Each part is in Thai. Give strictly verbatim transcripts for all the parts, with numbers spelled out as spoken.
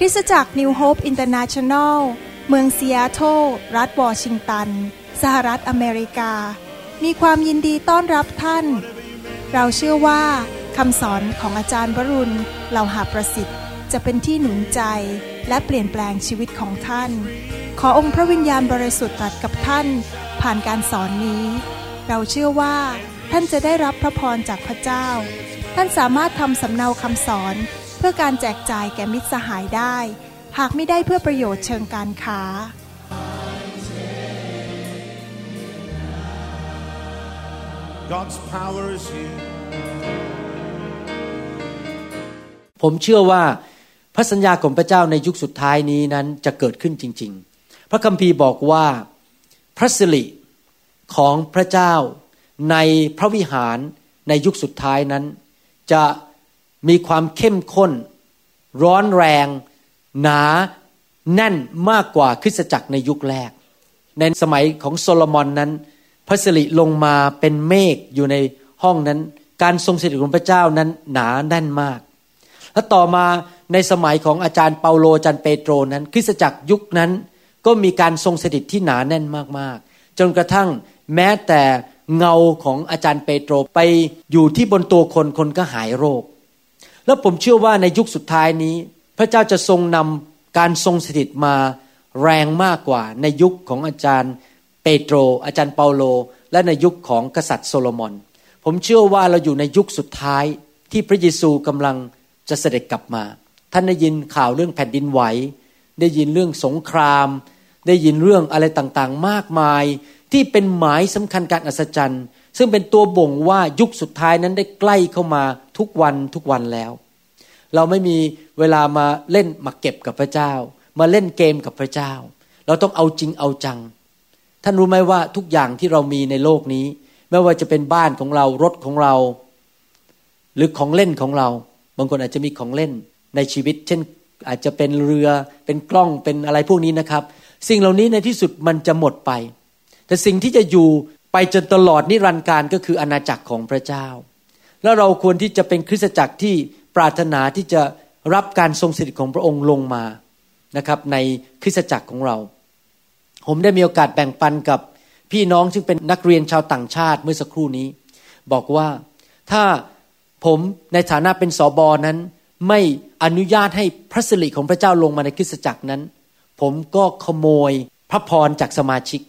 คริสตจักร New Hope International เมืองซีแอตเทิลรัฐวอชิงตันสหรัฐอเมริกามีความยินดีต้อนรับท่านเราเชื่อว่าคำสอนของอาจารย์วรุณเหล่าหาประสิทธิ์จะเป็นที่หนุนใจและเปลี่ยนแปลงชีวิตของท่านขอองค์พระวิญญาณบริสุทธิ์ตรัสกับท่านผ่านการสอนนี้เราเชื่อว่าท่านจะได้รับพระพรจากพระเจ้าท่านสามารถทำสำเนาคำสอนเพื่อการแจกจ่ายแก่มิตรสหายได้หากไม่ได้เพื่อประโยชน์เชิงการค้าผมเชื่อว่าพระสัญญาของพระเจ้าในยุคสุดท้ายนี้นั้นจะเกิดขึ้นจริงๆพระคัมภีร์บอกว่าพระสิริของพระเจ้าในพระวิหารในยุคสุดท้ายนั้นจะมีความเข้มข้นร้อนแรงหนาแน่นมากกว่าคริสตจักรในยุคแรกในสมัยของโซโลมอนนั้นพระสิริลงมาเป็นเมฆอยู่ในห้องนั้นการทรงสถิตของพระเจ้านั้นหนาแน่นมากและต่อมาในสมัยของอาจารย์เปาโลอาจารย์เปโตรนั้นคริสตจักรยุคนั้นก็มีการทรงสถิตที่หนาแน่นมากๆจนกระทั่งแม้แต่เงาของอาจารย์เปโตรไปอยู่ที่บนตัวคนคนก็หายโรคและผมเชื่อว่าในยุคสุดท้ายนี้พระเจ้าจะทรงนำการทรงสถิตมาแรงมากกว่าในยุคของอาจารย์เปโตรอาจารย์เปาโลและในยุคของกษัตริย์โซโลมอนผมเชื่อว่าเราอยู่ในยุคสุดท้ายที่พระเยซูกำลังจะเสด็จกลับมาท่านได้ยินข่าวเรื่องแผ่นดินไหวได้ยินเรื่องสงครามได้ยินเรื่องอะไรต่างๆมากมายที่เป็นหมายสำคัญการอัศจรรย์ซึ่งเป็นตัวบ่งว่ายุคสุดท้ายนั้นได้ใกล้เข้ามาทุกวันทุกวันแล้วเราไม่มีเวลามาเล่นมาเก็บกับพระเจ้ามาเล่นเกมกับพระเจ้าเราต้องเอาจริงเอาจังท่านรู้ไหมว่าทุกอย่างที่เรามีในโลกนี้ไม่ว่าจะเป็นบ้านของเรารถของเราหรือของเล่นของเราบางคนอาจจะมีของเล่นในชีวิตเช่นอาจจะเป็นเรือเป็นกล้องเป็นอะไรพวกนี้นะครับสิ่งเหล่านี้ในที่สุดมันจะหมดไปแต่สิ่งที่จะอยู่ไปจนตลอดนิรันดร์กาลก็คืออาณาจักรของพระเจ้าแล้วเราควรที่จะเป็นคริสตจักรที่ปรารถนาที่จะรับการทรงสถิตของพระองค์ลงมานะครับในคริสตจักรของเราผมได้มีโอกาสแบ่งปันกับพี่น้องซึ่งเป็นนักเรียนชาวต่างชาติเมื่อสักครู่นี้บอกว่าถ้าผมในฐานะเป็นสบนั้นไม่อนุญาตให้พระสิริของพระเจ้าลงมาในคริสตจักรนั้นผมก็ขโมยพระพรจากสมาชิก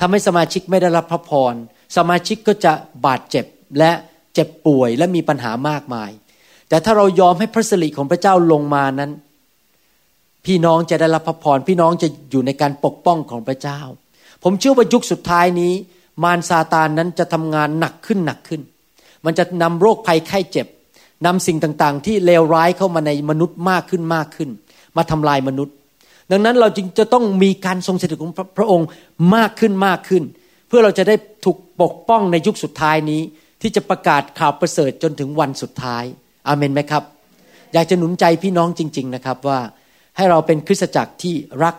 ทำให้สมาชิกไม่ได้รับพระพรสมาชิกก็จะบาดเจ็บและเจ็บป่วยและมีปัญหามากมายแต่ถ้าเรายอมให้พระสิริของพระเจ้าลงมานั้นพี่น้องจะได้รับพระพรพี่น้องจะอยู่ในการปกป้องของพระเจ้าผมเชื่อว่ายุคสุดท้ายนี้มารซาตานนั้นจะทำงานหนักขึ้นหนักขึ้นมันจะนำโรคภัยไข้เจ็บนำสิ่งต่างๆที่เลวร้ายเข้ามาในมนุษย์มากขึ้นมากขึ้นมาทำลายมนุษย์ดังนั้นเราจึงจะต้องมีการทรงสถิตของพระองค์มากขึ้นมากขึ้นเพื่อเราจะได้ถูกปกป้องในยุคสุดท้ายนี้ที่จะประกาศข่าวประเสริฐจนถึงวันสุดท้ายอาเมนไหมครับอยากจะหนุนใจพี่น้องจริงๆนะครับว่าให้เราเป็นคริสตจักรที่รัก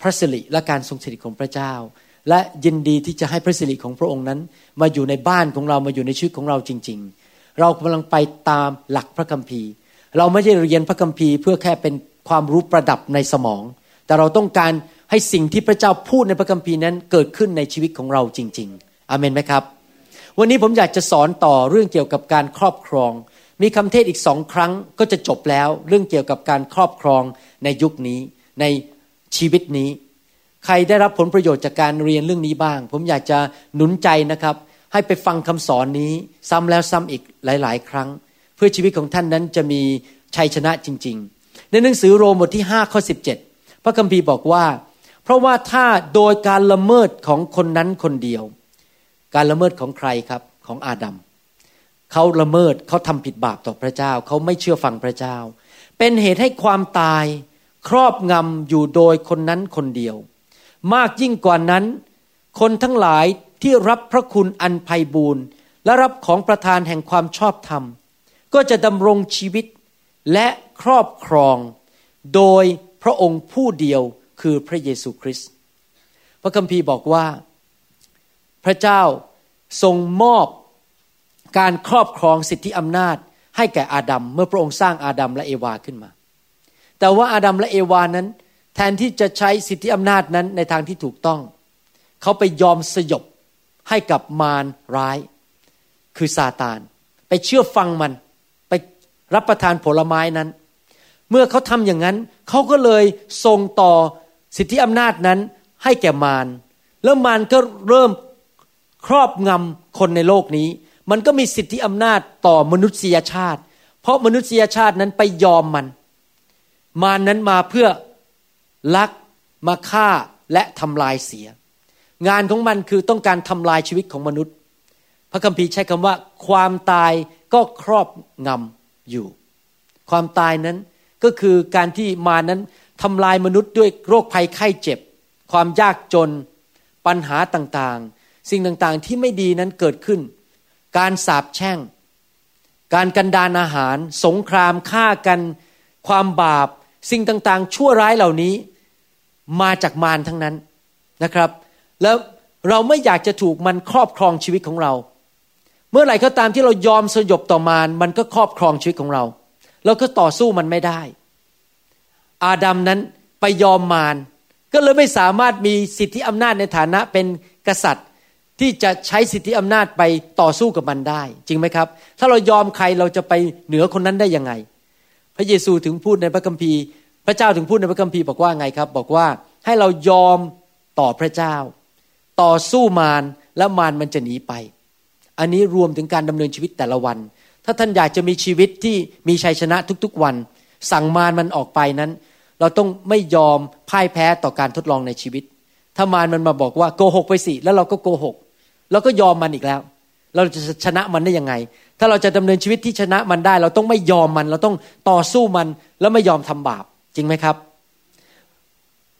พระสิริและการทรงสถิตของพระเจ้าและยินดีที่จะให้พระสิริของพระองค์นั้นมาอยู่ในบ้านของเรามาอยู่ในชีวิตของเราจริงๆเรากำลังไปตามหลักพระคัมภีร์เราไม่ได้เรียนพระคัมภีร์เพื่อแค่เป็นความรู้ประดับในสมองแต่เราต้องการให้สิ่งที่พระเจ้าพูดในพระคัมภีร์นั้นเกิดขึ้นในชีวิตของเราจริงๆอาเมนไหมครับวันนี้ผมอยากจะสอนต่อเรื่องเกี่ยวกับการครอบครองมีคำเทศอีกสองครั้งก็จะจบแล้วเรื่องเกี่ยวกับการครอบครองในยุคนี้ในชีวิตนี้ใครได้รับผลประโยชน์จากการเรียนเรื่องนี้บ้างผมอยากจะหนุนใจนะครับให้ไปฟังคำสอนนี้ซ้ำแล้วซ้ำอีกหลายๆครั้งเพื่อชีวิตของท่านนั้นจะมีชัยชนะจริงๆในหนังสือโรมบทที่ห้าข้อสิบเจ็ดพระคัมภีร์บอกว่าเพราะว่าถ้าโดยการละเมิดของคนนั้นคนเดียวการละเมิดของใครครับของอาดัมเขาละเมิดเขาทำผิดบาปต่อพระเจ้าเขาไม่เชื่อฟังพระเจ้าเป็นเหตุให้ความตายครอบงำอยู่โดยคนนั้นคนเดียวมากยิ่งกว่านั้นคนทั้งหลายที่รับพระคุณอันไพบูลย์และรับของประทานแห่งความชอบธรรมก็จะดำรงชีวิตและครอบครองโดยพระองค์ผู้เดียวคือพระเยซูคริสต์พระคัมภีร์บอกว่าพระเจ้าทรงมอบการครอบครองสิทธิอำนาจให้แก่อาดัมเมื่อพระองค์สร้างอาดัมและเอวาขึ้นมา แต่ว่าอาดัมและเอวานั้นแทนที่จะใช้สิทธิอำนาจนั้นในทางที่ถูกต้องเขาไปยอมสยบให้กับมารร้ายคือซาตานไปเชื่อฟังมันไปรับประทานผลไม้นั้นเมื่อเขาทำอย่างนั้นเขาก็เลยส่งต่อสิทธิอำนาจนั้นให้แก่มารแล้วมารก็เริ่มครอบงำคนในโลกนี้มันก็มีสิทธิอำนาจต่อมนุษยชาติเพราะมนุษยชาตินั้นไปยอมมันมารนั้นมาเพื่อลักมาฆ่าและทำลายเสียงานของมันคือต้องการทำลายชีวิตของมนุษย์พระคัมภีร์ใช้คำว่าความตายก็ครอบงำอยู่ความตายนั้นก็คือการที่มารนั้นทำลายมนุษย์ด้วยโรคภัยไข้เจ็บความยากจนปัญหาต่างๆสิ่งต่างๆที่ไม่ดีนั้นเกิดขึ้นการสาปแช่งการกันดารอาหารสงครามฆ่ากันความบาปสิ่งต่างๆชั่วร้ายเหล่านี้มาจากมารทั้งนั้นนะครับแล้วเราไม่อยากจะถูกมันครอบครองชีวิตของเราเมื่อไหร่ก็ตามที่เรายอมสยบต่อมารมันก็ครอบครองชีวิตของเราเราก็ต่อสู้มันไม่ได้อาดัมนั้นไปยอมมารก็เลยไม่สามารถมีสิทธิอำนาจในฐานะเป็นกษัตริย์ที่จะใช้สิทธิอำนาจไปต่อสู้กับมันได้จริงไหมครับถ้าเรายอมใครเราจะไปเหนือคนนั้นได้ยังไงพระเยซูถึงพูดในพระคัมภีร์พระเจ้าถึงพูดในพระคัมภีร์บอกว่าไงครับบอกว่าให้เรายอมต่อพระเจ้าต่อสู้มารและมารมันจะหนีไปอันนี้รวมถึงการดำเนินชีวิตแต่ละวันถ้าท่านอยากจะมีชีวิตที่มีชัยชนะทุกๆวันสั่งมารมันออกไปนั้นเราต้องไม่ยอมพ่ายแพ้ต่อการทดลองในชีวิตถ้ามารมันมาบอกว่าโกหกไปสิแล้วเราก็โกหกเราก็ยอมมันอีกแล้วเราจะชนะมันได้ยังไงถ้าเราจะดำเนินชีวิตที่ชนะมันได้เราต้องไม่ยอมมันเราต้องต่อสู้มันแล้วไม่ยอมทำบาปจริงไหมครับ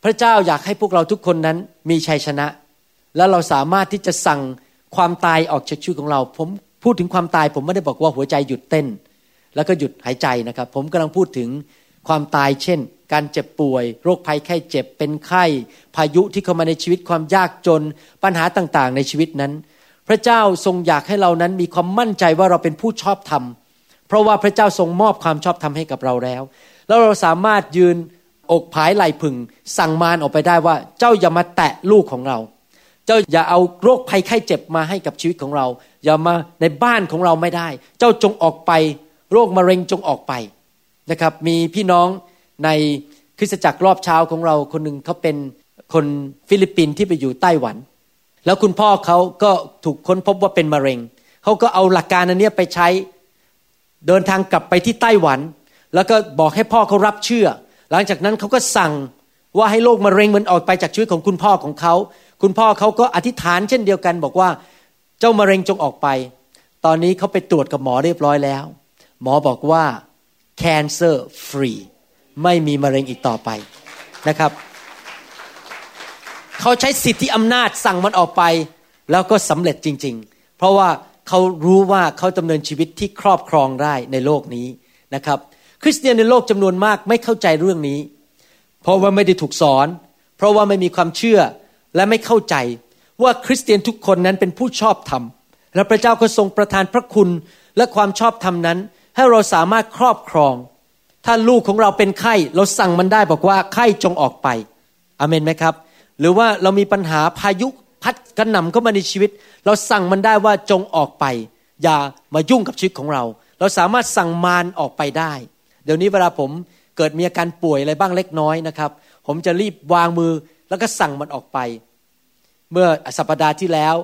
พระเจ้าอยากให้พวกเราทุกคนนั้นมีชัยชนะและเราสามารถที่จะสั่งความตายออกจากชีวิตของเราผมพูดถึงความตายผมไม่ได้บอกว่าหัวใจหยุดเต้นแล้วก็หยุดหายใจนะครับผมกำลังพูดถึงความตายเช่นการเจ็บป่วยโรคภัยไข้เจ็บเป็นไข้พายุที่เข้ามาในชีวิตความยากจนปัญหาต่างๆในชีวิตนั้นพระเจ้าทรงอยากให้เรานั้นมีความมั่นใจว่าเราเป็นผู้ชอบธรรมเพราะว่าพระเจ้าทรงมอบความชอบธรรมให้กับเราแล้วแล้วเราสามารถยืนอกผายไหล่พึงสั่งมารออกไปได้ว่าเจ้าอย่ามาแตะลูกของเราเจ้าอย่าเอาโรคภัยไข้เจ็บมาให้กับชีวิตของเราอย่ามาในบ้านของเราไม่ได้เจ้าจงออกไปโรคมะเร็งจงออกไปนะครับมีพี่น้องในคริสตจักรรอบเช้าของเราคนนึงเขาเป็นคนฟิลิปปินส์ที่ไปอยู่ไต้หวันแล้วคุณพ่อเขาก็ถูกค้นพบว่าเป็นมะเร็งเขาก็เอาหลักการอันนี้ไปใช้เดินทางกลับไปที่ไต้หวันแล้วก็บอกให้พ่อเขารับเชื่อหลังจากนั้นเขาก็สั่งว่าให้โรคมะเร็งมันออกไปจากชีวิตของคุณพ่อของเขาคุณพ่อเขาก็อธิษฐานเช่นเดียวกันบอกว่าเจ้ามะเร็งจงออกไปตอนนี้เขาไปตรวจกับหมอเรียบร้อยแล้วหมอบอกว่า cancer free ไม่มีมะเร็งอีกต่อไปนะครับเขาใช้สิทธิอำนาจสั่งมันออกไปแล้วก็สำเร็จจริงๆเพราะว่าเขารู้ว่าเขาดำเนินชีวิตที่ครอบครองได้ในโลกนี้นะครับคริสเตียนในโลกจำนวนมากไม่เข้าใจเรื่องนี้เพราะว่าไม่ได้ถูกสอนเพราะว่าไม่มีความเชื่อและไม่เข้าใจว่าคริสเตียนทุกคนนั้นเป็นผู้ชอบธรรมและพระเจ้าก็ทรงประทานพระคุณและความชอบธรรมนั้นให้เราสามารถครอบครองถ้าลูกของเราเป็นไข้เราสั่งมันได้บอกว่าไข้จงออกไปอาเมนไหมครับหรือว่าเรามีปัญหาพายุพัดกระหน่ำเข้ามาในชีวิตเราสั่งมันได้ว่าจงออกไปอย่ามายุ่งกับชีวิตของเราเราสามารถสั่งมารออกไปได้เดี๋ยวนี้เวลาผมเกิดมีอาการป่วยอะไรบ้างเล็กน้อยนะครับผมจะรีบวางมือแล้วก็สั่งมันออกไปเมื่อสัปดาห์ที่แล้ว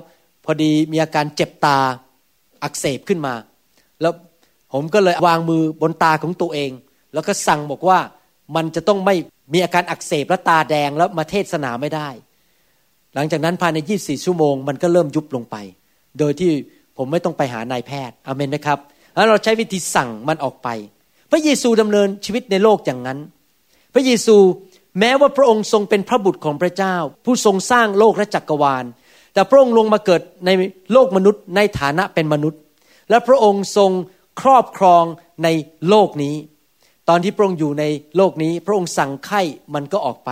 พอดีมีอาการเจ็บตาอักเสบขึ้นมาแล้วผมก็เลยวางมือบนตาของตัวเองแล้วก็สั่งบอกว่ามันจะต้องไม่มีอาการอักเสบและตาแดงแล้วมาเทศนาไม่ได้หลังจากนั้นภายในยี่สิบสี่ชั่วโมงมันก็เริ่มยุบลงไปโดยที่ผมไม่ต้องไปหานายแพทย์อาเมนนะครับแล้วเราใช้วิธีสั่งมันออกไปพระเยซูดำเนินชีวิตในโลกอย่างนั้นพระเยซูแม้ว่าพระองค์ทรงเป็นพระบุตรของพระเจ้าผู้ทรงสร้างโลกและจักรวาลแต่พระองค์ลงมาเกิดในโลกมนุษย์ในฐานะเป็นมนุษย์และพระองค์ทรงครอบครองในโลกนี้ตอนที่พระองค์อยู่ในโลกนี้พระองค์สั่งไข้มันก็ออกไป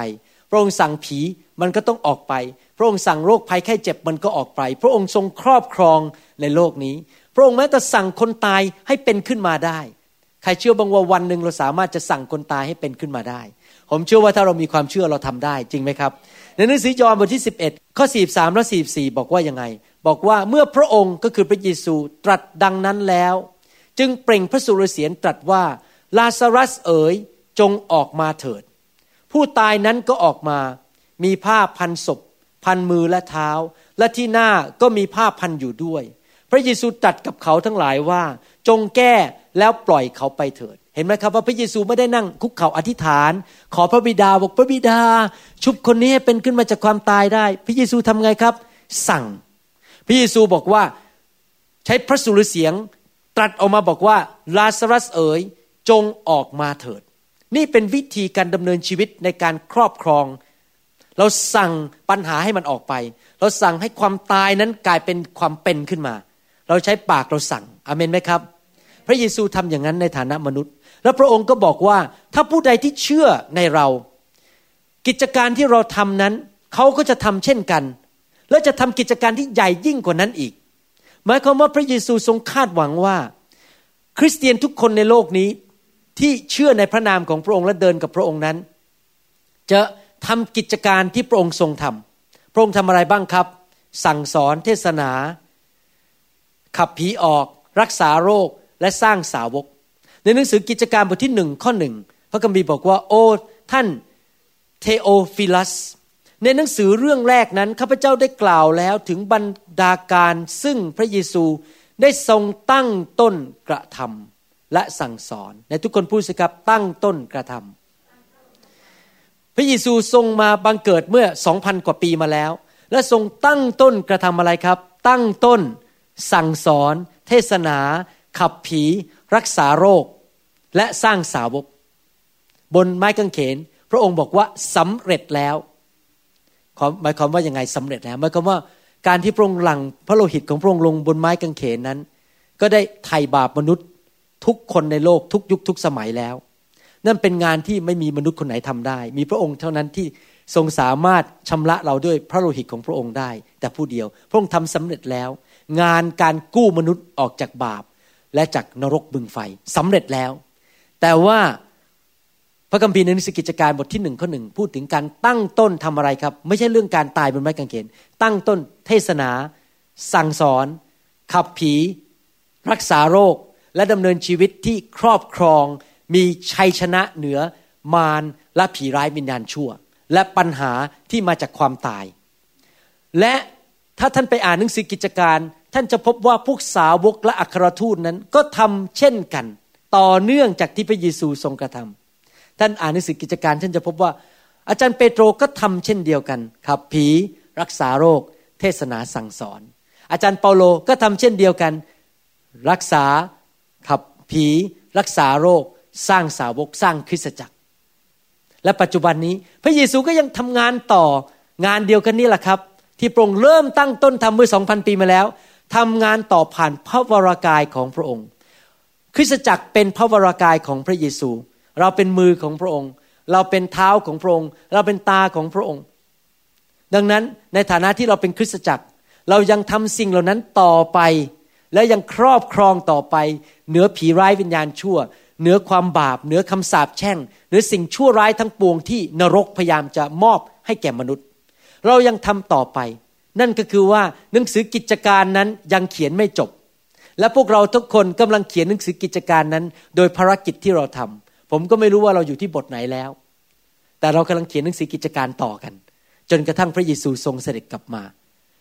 พระองค์สั่งผีมันก็ต้องออกไปพระองค์สั่งโรคภัยไข้เจ็บมันก็ออกไปพระองค์ทรงครอบครองในโลกนี้พระองค์แม้แต่สั่งคนตายให้เป็นขึ้นมาได้ ใครเชื่อบ้างว่าวันนึงเราสามารถจะสั่งคนตายให้เป็นขึ้นมาได้ผมเชื่อว่าถ้าเรามีความเชื่อเราทำได้จริงไหมครับในหนังสือยอห์นบทที่สิบเอ็ดข้อสี่สิบสามและสี่สิบสี่บอกว่ายังไงบอกว่าเมื่อพระองค์ก็คือพระเยซูตรัสดังนั้นแล้วจึงเปล่งพระสุรเสียงตรัสว่าลาซารัสเอ๋ยจงออกมาเถิดผู้ตายนั้นก็ออกมามีผ้าพันศพพันมือและเท้าและที่หน้าก็มีผ้าพันอยู่ด้วยพระเยซูตรัสกับเขาทั้งหลายว่าจงแก้แล้วปล่อยเขาไปเถิดเห็นไหมครับว่าพระเยซูไม่ได้นั่งคุกเข่าอธิษฐานขอพระบิดาบอกพระบิดาชุบคนนี้ให้เป็นขึ้นมาจากความตายได้พระเยซูทำไงครับสั่งพระเยซูบอกว่าใช้พระสุรเสียงตรัสออกมาบอกว่าลาซารัสเอ๋ยจงออกมาเถิดนี่เป็นวิธีการดำเนินชีวิตในการครอบครองเราสั่งปัญหาให้มันออกไปเราสั่งให้ความตายนั้นกลายเป็นความเป็นขึ้นมาเราใช้ปากเราสั่งอาเมนไหมครับพระเยซูทำอย่างนั้นในฐานะมนุษย์และพระองค์ก็บอกว่าถ้าผู้ใดที่เชื่อในเรากิจการที่เราทำนั้นเขาก็จะทำเช่นกันและจะทำกิจการที่ใหญ่ยิ่งกว่านั้นอีกหมายความว่าพระเยซูทรงคาดหวังว่าคริสเตียนทุกคนในโลกนี้ที่เชื่อในพระนามของพระองค์และเดินกับพระองค์นั้นจะทำกิจการที่พระองค์ทรงทำพระองค์ทำอะไรบ้างครับสั่งสอนเทศนาขับผีออกรักษาโรคและสร้างสาวกในหนังสือกิจการบทที่หนึ่งข้อหนึ่งพระคัมภีร์บอกว่าโอ้ท่านเทโอฟิลัสในหนังสือเรื่องแรกนั้นข้าพเจ้าได้กล่าวแล้วถึงบรรดาการซึ่งพระเยซูได้ทรงตั้งต้นกระทำและสั่งสอนในทุกคนพูดสิครับตั้งต้นกระทำพระเยซูทรงมาบังเกิดเมื่อ สองพัน กว่าปีมาแล้วและทรงตั้งต้นกระทำอะไรครับตั้งต้นสั่งสอนเทศนาขับผีรักษาโรคและสร้างสาวกบนไม้กางเขนพระองค์บอกว่าสำเร็จแล้วหมายความว่ายังไงสำเร็จแล้วหมายความว่าการที่พระองค์หลั่งพระโลหิตของพระองค์ลงบนไม้กางเขนนั้นก็ได้ไถ่บาปมนุษย์ทุกคนในโลกทุกยุคทุกสมัยแล้วนั่นเป็นงานที่ไม่มีมนุษย์คนไหนทำได้มีพระองค์เท่านั้นที่ทรงสามารถชำระเราด้วยพระโลหิตของพระองค์ได้แต่ผู้เดียวพระองค์ทำสำเร็จแล้วงานการกู้มนุษย์ออกจากบาปและจากนรกบึงไฟสำเร็จแล้วแต่ว่าพระคัมภีร์ในหนังสือกิจการบทที่หนึ่งข้อหนึ่งพูดถึงการตั้งต้นทำอะไรครับไม่ใช่เรื่องการตายบนไม้กางเขนตั้งต้นเทศนาสั่งสอนขับผีรักษาโรคและดำเนินชีวิตที่ครอบครองมีชัยชนะเหนือมารและผีร้ายวิญญาณชั่วและปัญหาที่มาจากความตายและถ้าท่านไปอ่านหนังสือกิจการท่านจะพบว่าพวกสาวกและอัครทูตนั้นก็ทำเช่นกันต่อเนื่องจากที่พระเยซูทรงกระทำท่านอ่านหนังสือกิจการท่านจะพบว่าอาจารย์เปโตรก็ทำเช่นเดียวกันขับผีรักษาโรคเทศนาสั่งสอนอาจารย์เปาโลก็ทำเช่นเดียวกันรักษาขับผีรักษาโรคสร้างสาวกสร้างคริสตจักรและปัจจุบันนี้พระเยซูก็ยังทำงานต่องานเดียวกันนี่แหละครับที่พระองค์เริ่มตั้งต้นทำเมื่อ สองพัน ปีมาแล้วทำงานต่อผ่านพระวรากายของพระองค์คริสตจักรเป็นพระวรากายของพระเยซูเราเป็นมือของพระองค์เราเป็นเท้าของพระองค์เราเป็นตาของพระองค์ดังนั้นในฐานะที่เราเป็นคริสตจักรเรายังทำสิ่งเหล่านั้นต่อไปและยังครอบครองต่อไปเหนือผีร้ายวิญญาณชั่วเหนือความบาปเหนือคำสาปแช่งเหนือสิ่งชั่วร้ายทั้งปวงที่นรกพยายามจะมอบให้แก่มนุษย์เรายังทำต่อไปนั่นก็คือว่าหนังสือกิจการนั้นยังเขียนไม่จบและพวกเราทุกคนกำลังเขียนหนังสือกิจการนั้นโดยภารกิจที่เราทำผมก็ไม่รู้ว่าเราอยู่ที่บทไหนแล้วแต่เรากำลังเขียนหนังสือกิจการต่อกันจนกระทั่งพระเยซูทรงเสด็จกลับมา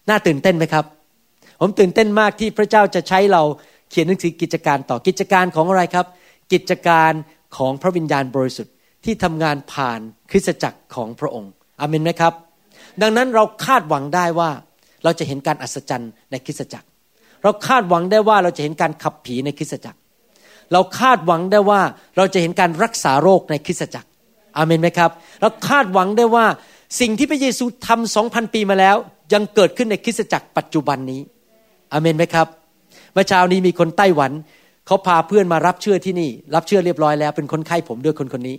น่าตื่นเต้นไหมครับผมตื่นเต้นมากที่พระเจ้าจะใช้เราเขียนหนังสือกิจการต่อกิจการของอะไรครับกิจการของพระวิญญาณบริสุทธิ์ที่ทำงานผ่านคริสตจักรของพระองค์อาเมนไหมครับดังนั้นเราคาดหวังได้ว่าเราจะเห็นการอัศจรรย์ในคริสตจักรเราคาดหวังได้ว่าเราจะเห็นการขับผีในคริสตจักรเราคาดหวังได้ว่าเราจะเห็นการรักษาโรคในคริสตจักรอาเมนไหมครับเราคาดหวังได้ว่าสิ่งที่พระเยซูทำสองพันปีมาแล้วยังเกิดขึ้นในคริสตจักรปัจจุบันนี้อาเมนไหมครับเมื่อเช้านี้มีคนไต้หวันเขาพาเพื่อนมารับเชื่อที่นี่รับเชื่อเรียบร้อยแล้วเป็นคนไข้ผมด้วยคนคนนี้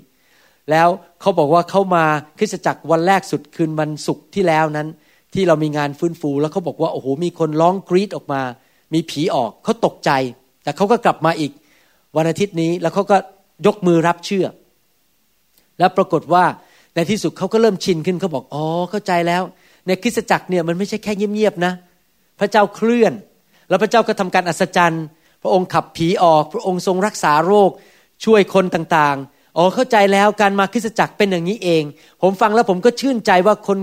แล้วเขาบอกว่าเขามาคริสตจักรวันแรกสุดคืนวันศุกร์ที่แล้วนั้นที่เรามีงานฟื้นฟูแล้วเขาบอกว่าโอ้โหมีคนร้องกรี๊ดออกมามีผีออกเขาตกใจแต่เขาก็กลับมาอีก วันอาทิตย์นี้แล้วเขาก็ยกมือรับเชื่อแล้วปรากฏว่าในที่สุดเขาก็เริ่มชินขึ้นเขาบอกอ๋อเข้าใจแล้วในคริสตจักรเนี่ยมันไม่ใช่แค่เงียบๆนะพระเจ้าเคลื่อนแล้วพระเจ้าก็ทำการอัศจรรย์พระองค์ขับผีออกพระองค์ทรงรักษาโรคช่วยคนต่างๆอ๋อเข้าใจแล้วการมาคริสตจักรเป็นอย่างนี้เองผมฟังแล้วผมก็ชื่นใจว่าคน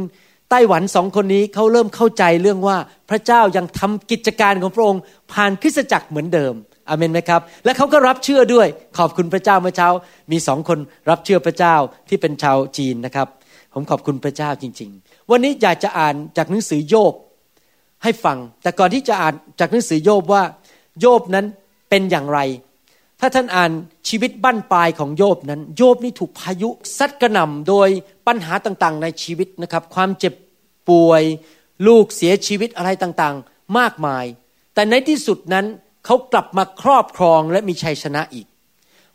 ไต้หวันสองคนนี้เขาเริ่มเข้าใจเรื่องว่าพระเจ้ายังทำกิจการของพระองค์ผ่านคริสตจักรเหมือนเดิมอาเมนไหมครับและเขาก็รับเชื่อด้วยขอบคุณพระเจ้าเมื่อเช้ามีสองคนรับเชื่อพระเจ้าที่เป็นชาวจีนนะครับผมขอบคุณพระเจ้าจริงๆวันนี้อยากจะอ่านจากหนังสือโยบให้ฟังแต่ก่อนที่จะอ่านจากหนังสือโยบว่าโยบนั้นเป็นอย่างไรถ้าท่านอ่านชีวิตบั้นปลายของโยบนั้นโยบนี่ถูกพายุซัดกระหน่ำโดยปัญหาต่างๆในชีวิตนะครับความเจ็บป่วยลูกเสียชีวิตอะไรต่างๆมากมายแต่ในที่สุดนั้นเขากลับมาครอบครองและมีชัยชนะอีก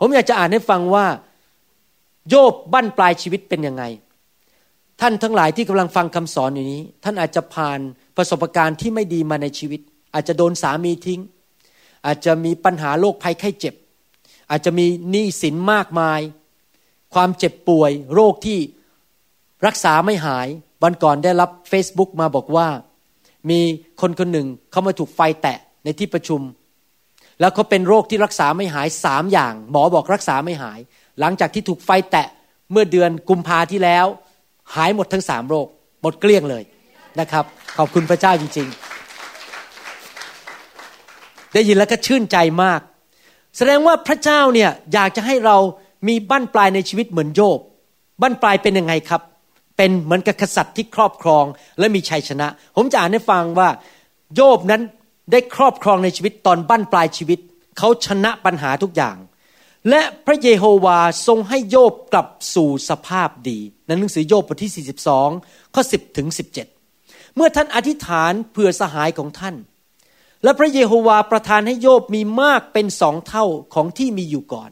ผมอยากจะอ่านให้ฟังว่าโยบบั้นปลายชีวิตเป็นยังไงท่านทั้งหลายที่กำลังฟังคำสอนอยู่นี้ท่านอาจจะผ่านประสบการณ์ที่ไม่ดีมาในชีวิตอาจจะโดนสามีทิ้งอาจจะมีปัญหาโรคภัยไข้เจ็บอาจจะมีหนี้สินมากมายความเจ็บป่วยโรคที่รักษาไม่หายวันก่อนได้รับ Facebook มาบอกว่ามีคนคนหนึ่งเขามาถูกไฟแตะในที่ประชุมแล้วเขาเป็นโรคที่รักษาไม่หายสามอย่างหมอบอกรักษาไม่หายหลังจากที่ถูกไฟแตะเมื่อเดือนกุมภาที่แล้วหายหมดทั้งสามโรคหมดเกลี้ยงเลยนะครับขอบคุณพระเจ้าจริงๆได้ยินแล้วก็ชื่นใจมากแสดงว่าพระเจ้าเนี่ยอยากจะให้เรามีบั้นปลายในชีวิตเหมือนโยบบั้นปลายเป็นยังไงครับเป็นเหมือนกับกษัตริย์ที่ครอบครองและมีชัยชนะผมจะอ่านให้ฟังว่าโยบนั้นได้ครอบครองในชีวิตตอนบั้นปลายชีวิตเขาชนะปัญหาทุกอย่างและพระเยโฮวาทรงให้โยบกลับสู่สภาพดีในหนังสือโยบบทที่สี่สิบสองข้อสิบถึงสิบเจ็ดเมื่อท่านอธิษฐานเพื่อสหายของท่านและพระเยโฮวาประทานให้โยบมีมากเป็นสองเท่าของที่มีอยู่ก่อน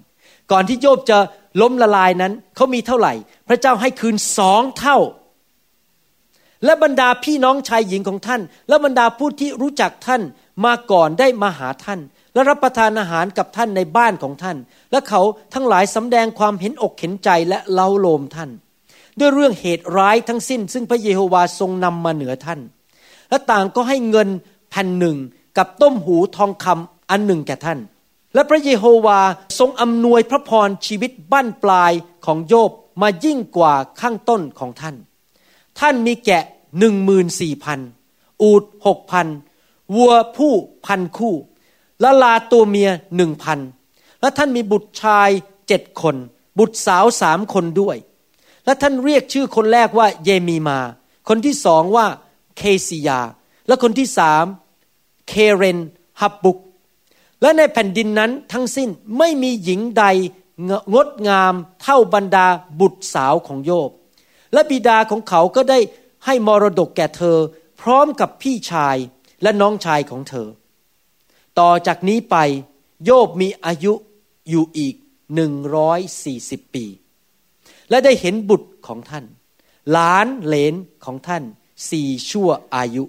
ก่อนที่โยบจะล้มละลายนั้นเขามีเท่าไหร่พระเจ้าให้คืนสองเท่าและบรรดาพี่น้องชายหญิงของท่านและบรรดาผู้ที่รู้จักท่านมาก่อนได้มาหาท่านและรับประทานอาหารกับท่านในบ้านของท่านและเขาทั้งหลายสำแดงความเห็นอกเห็นใจและเล้าโลมท่านด้วยเรื่องเหตุร้ายทั้งสิ้นซึ่งพระเยโฮวาทรงนำมาเหนือท่านและต่างก็ให้เงินแผ่นหนึ่งกับต้มหูทองคำอันหนึ่งแก่ท่านและพระเยโฮวาทรงอำนวยพระพรชีวิตบั้นปลายของโยบมายิ่งกว่าข้างต้นของท่านท่านมีแกะ หนึ่งหมื่นสี่พัน อูฐ หกพัน วัวผู้พันคู่และลาตัวเมีย หนึ่งพัน และท่านมีบุตรชายเจ็ดคนบุตรสาวสามคนด้วยและท่านเรียกชื่อคนแรกว่าเยมีมาคนที่สองว่าเคซียาและคนที่สามเคเรนฮับบุกและในแผ่นดินนั้นทั้งสิ้นไม่มีหญิงใดงดงามเท่าบรรดาบุตรสาวของโยบและบิดาของเขาก็ได้ให้มรดกแก่เธอพร้อมกับพี่ชายและน้องชายของเธอต่อจากนี้ไปโยบมีอายุอยู่อีกหนึ่งร้อยสี่สิบปีและได้เห็นบุตรของท่านหลานเหลนของท่านสี่ชั่วอายุ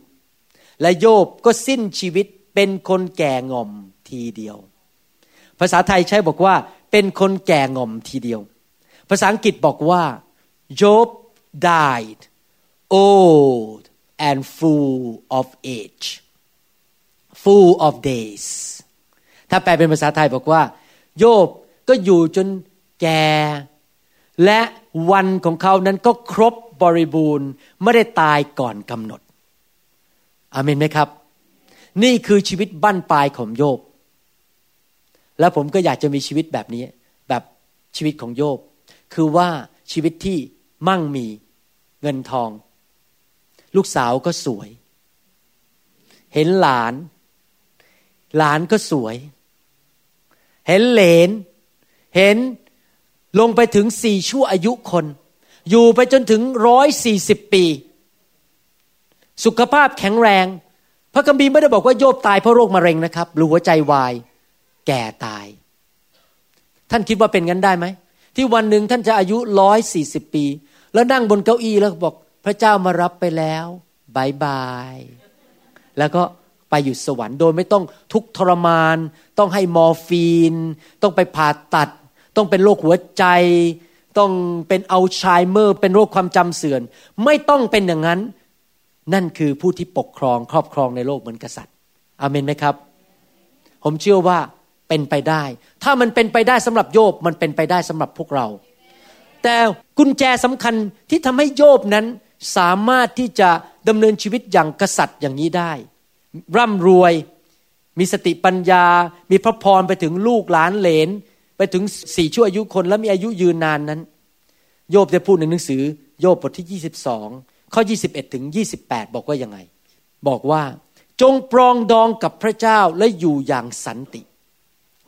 และโยบก็สิ้นชีวิตเป็นคนแก่ง่อมทีเดียวภาษาไทยใช้บอกว่าเป็นคนแก่ง่อมทีเดียวภาษาอังกฤษบอกว่าJob died old and full of age full of days ถ้าแปลเป็นภาษาไทยบอกว่าโยบก็อยู่จนแก่และวันของเขานั้นก็ครบบริบูรณ์ไม่ได้ตายก่อนกำหนดอาเมนไหมครับนี่คือชีวิตบั้นปลายของโยบและผมก็อยากจะมีชีวิตแบบนี้แบบชีวิตของโยบคือว่าชีวิตที่มั่งมีเงินทองลูกสาวก็สวยเห็นหลานหลานก็สวยเห็นเหลนเห็นลงไปถึงสี่ชั่วอายุคนอยู่ไปจนถึงร้อยสี่สิบปีสุขภาพแข็งแรงพระคัมภีร์ไม่ได้บอกว่าโยบตายเพราะโรคมะเร็งนะครับหรือหัวใจวายแก่ตายท่านคิดว่าเป็นงั้นได้ไหมที่วันหนึ่งท่านจะอายุหนึ่งร้อยสี่สิบปีแล้วนั่งบนเก้าอี้แล้วบอกพระเจ้ามารับไปแล้วบายบายแล้วก็ ไปอยู่สวรรค์โดยไม่ต้องทุกข์ทรมานต้องให้มอร์ฟีนต้องไปผ่าตัดต้องเป็นโรคหัวใจต้องเป็นอัลไซเมอร์เป็นโรคความจำเสื่อมไม่ต้องเป็นอย่างนั้นนั่นคือผู้ที่ปกครองครอบครองในโลกเหมือนกษัตริย์อาเมนไหมครับผมเชื่อว่าเป็นไปได้ถ้ามันเป็นไปได้สำหรับโยบมันเป็นไปได้สำหรับพวกเราแต่กุญแจสำคัญที่ทำให้โยบนั้นสามารถที่จะดำเนินชีวิตอย่างกษัตริย์อย่างนี้ได้ร่ำรวยมีสติปัญญามีพระพรไปถึงลูกหลานเหลนไปถึงสี่ชั่วอายุคนและมีอายุยืนนานนั้นโยบได้พูดในหนังสือโยบบทที่ยี่สิบสองข้อยี่สิบเอ็ดถึงยี่สิบแปดบอกว่ายังไงบอกว่าจงปรองดองกับพระเจ้าและอยู่อย่างสันติ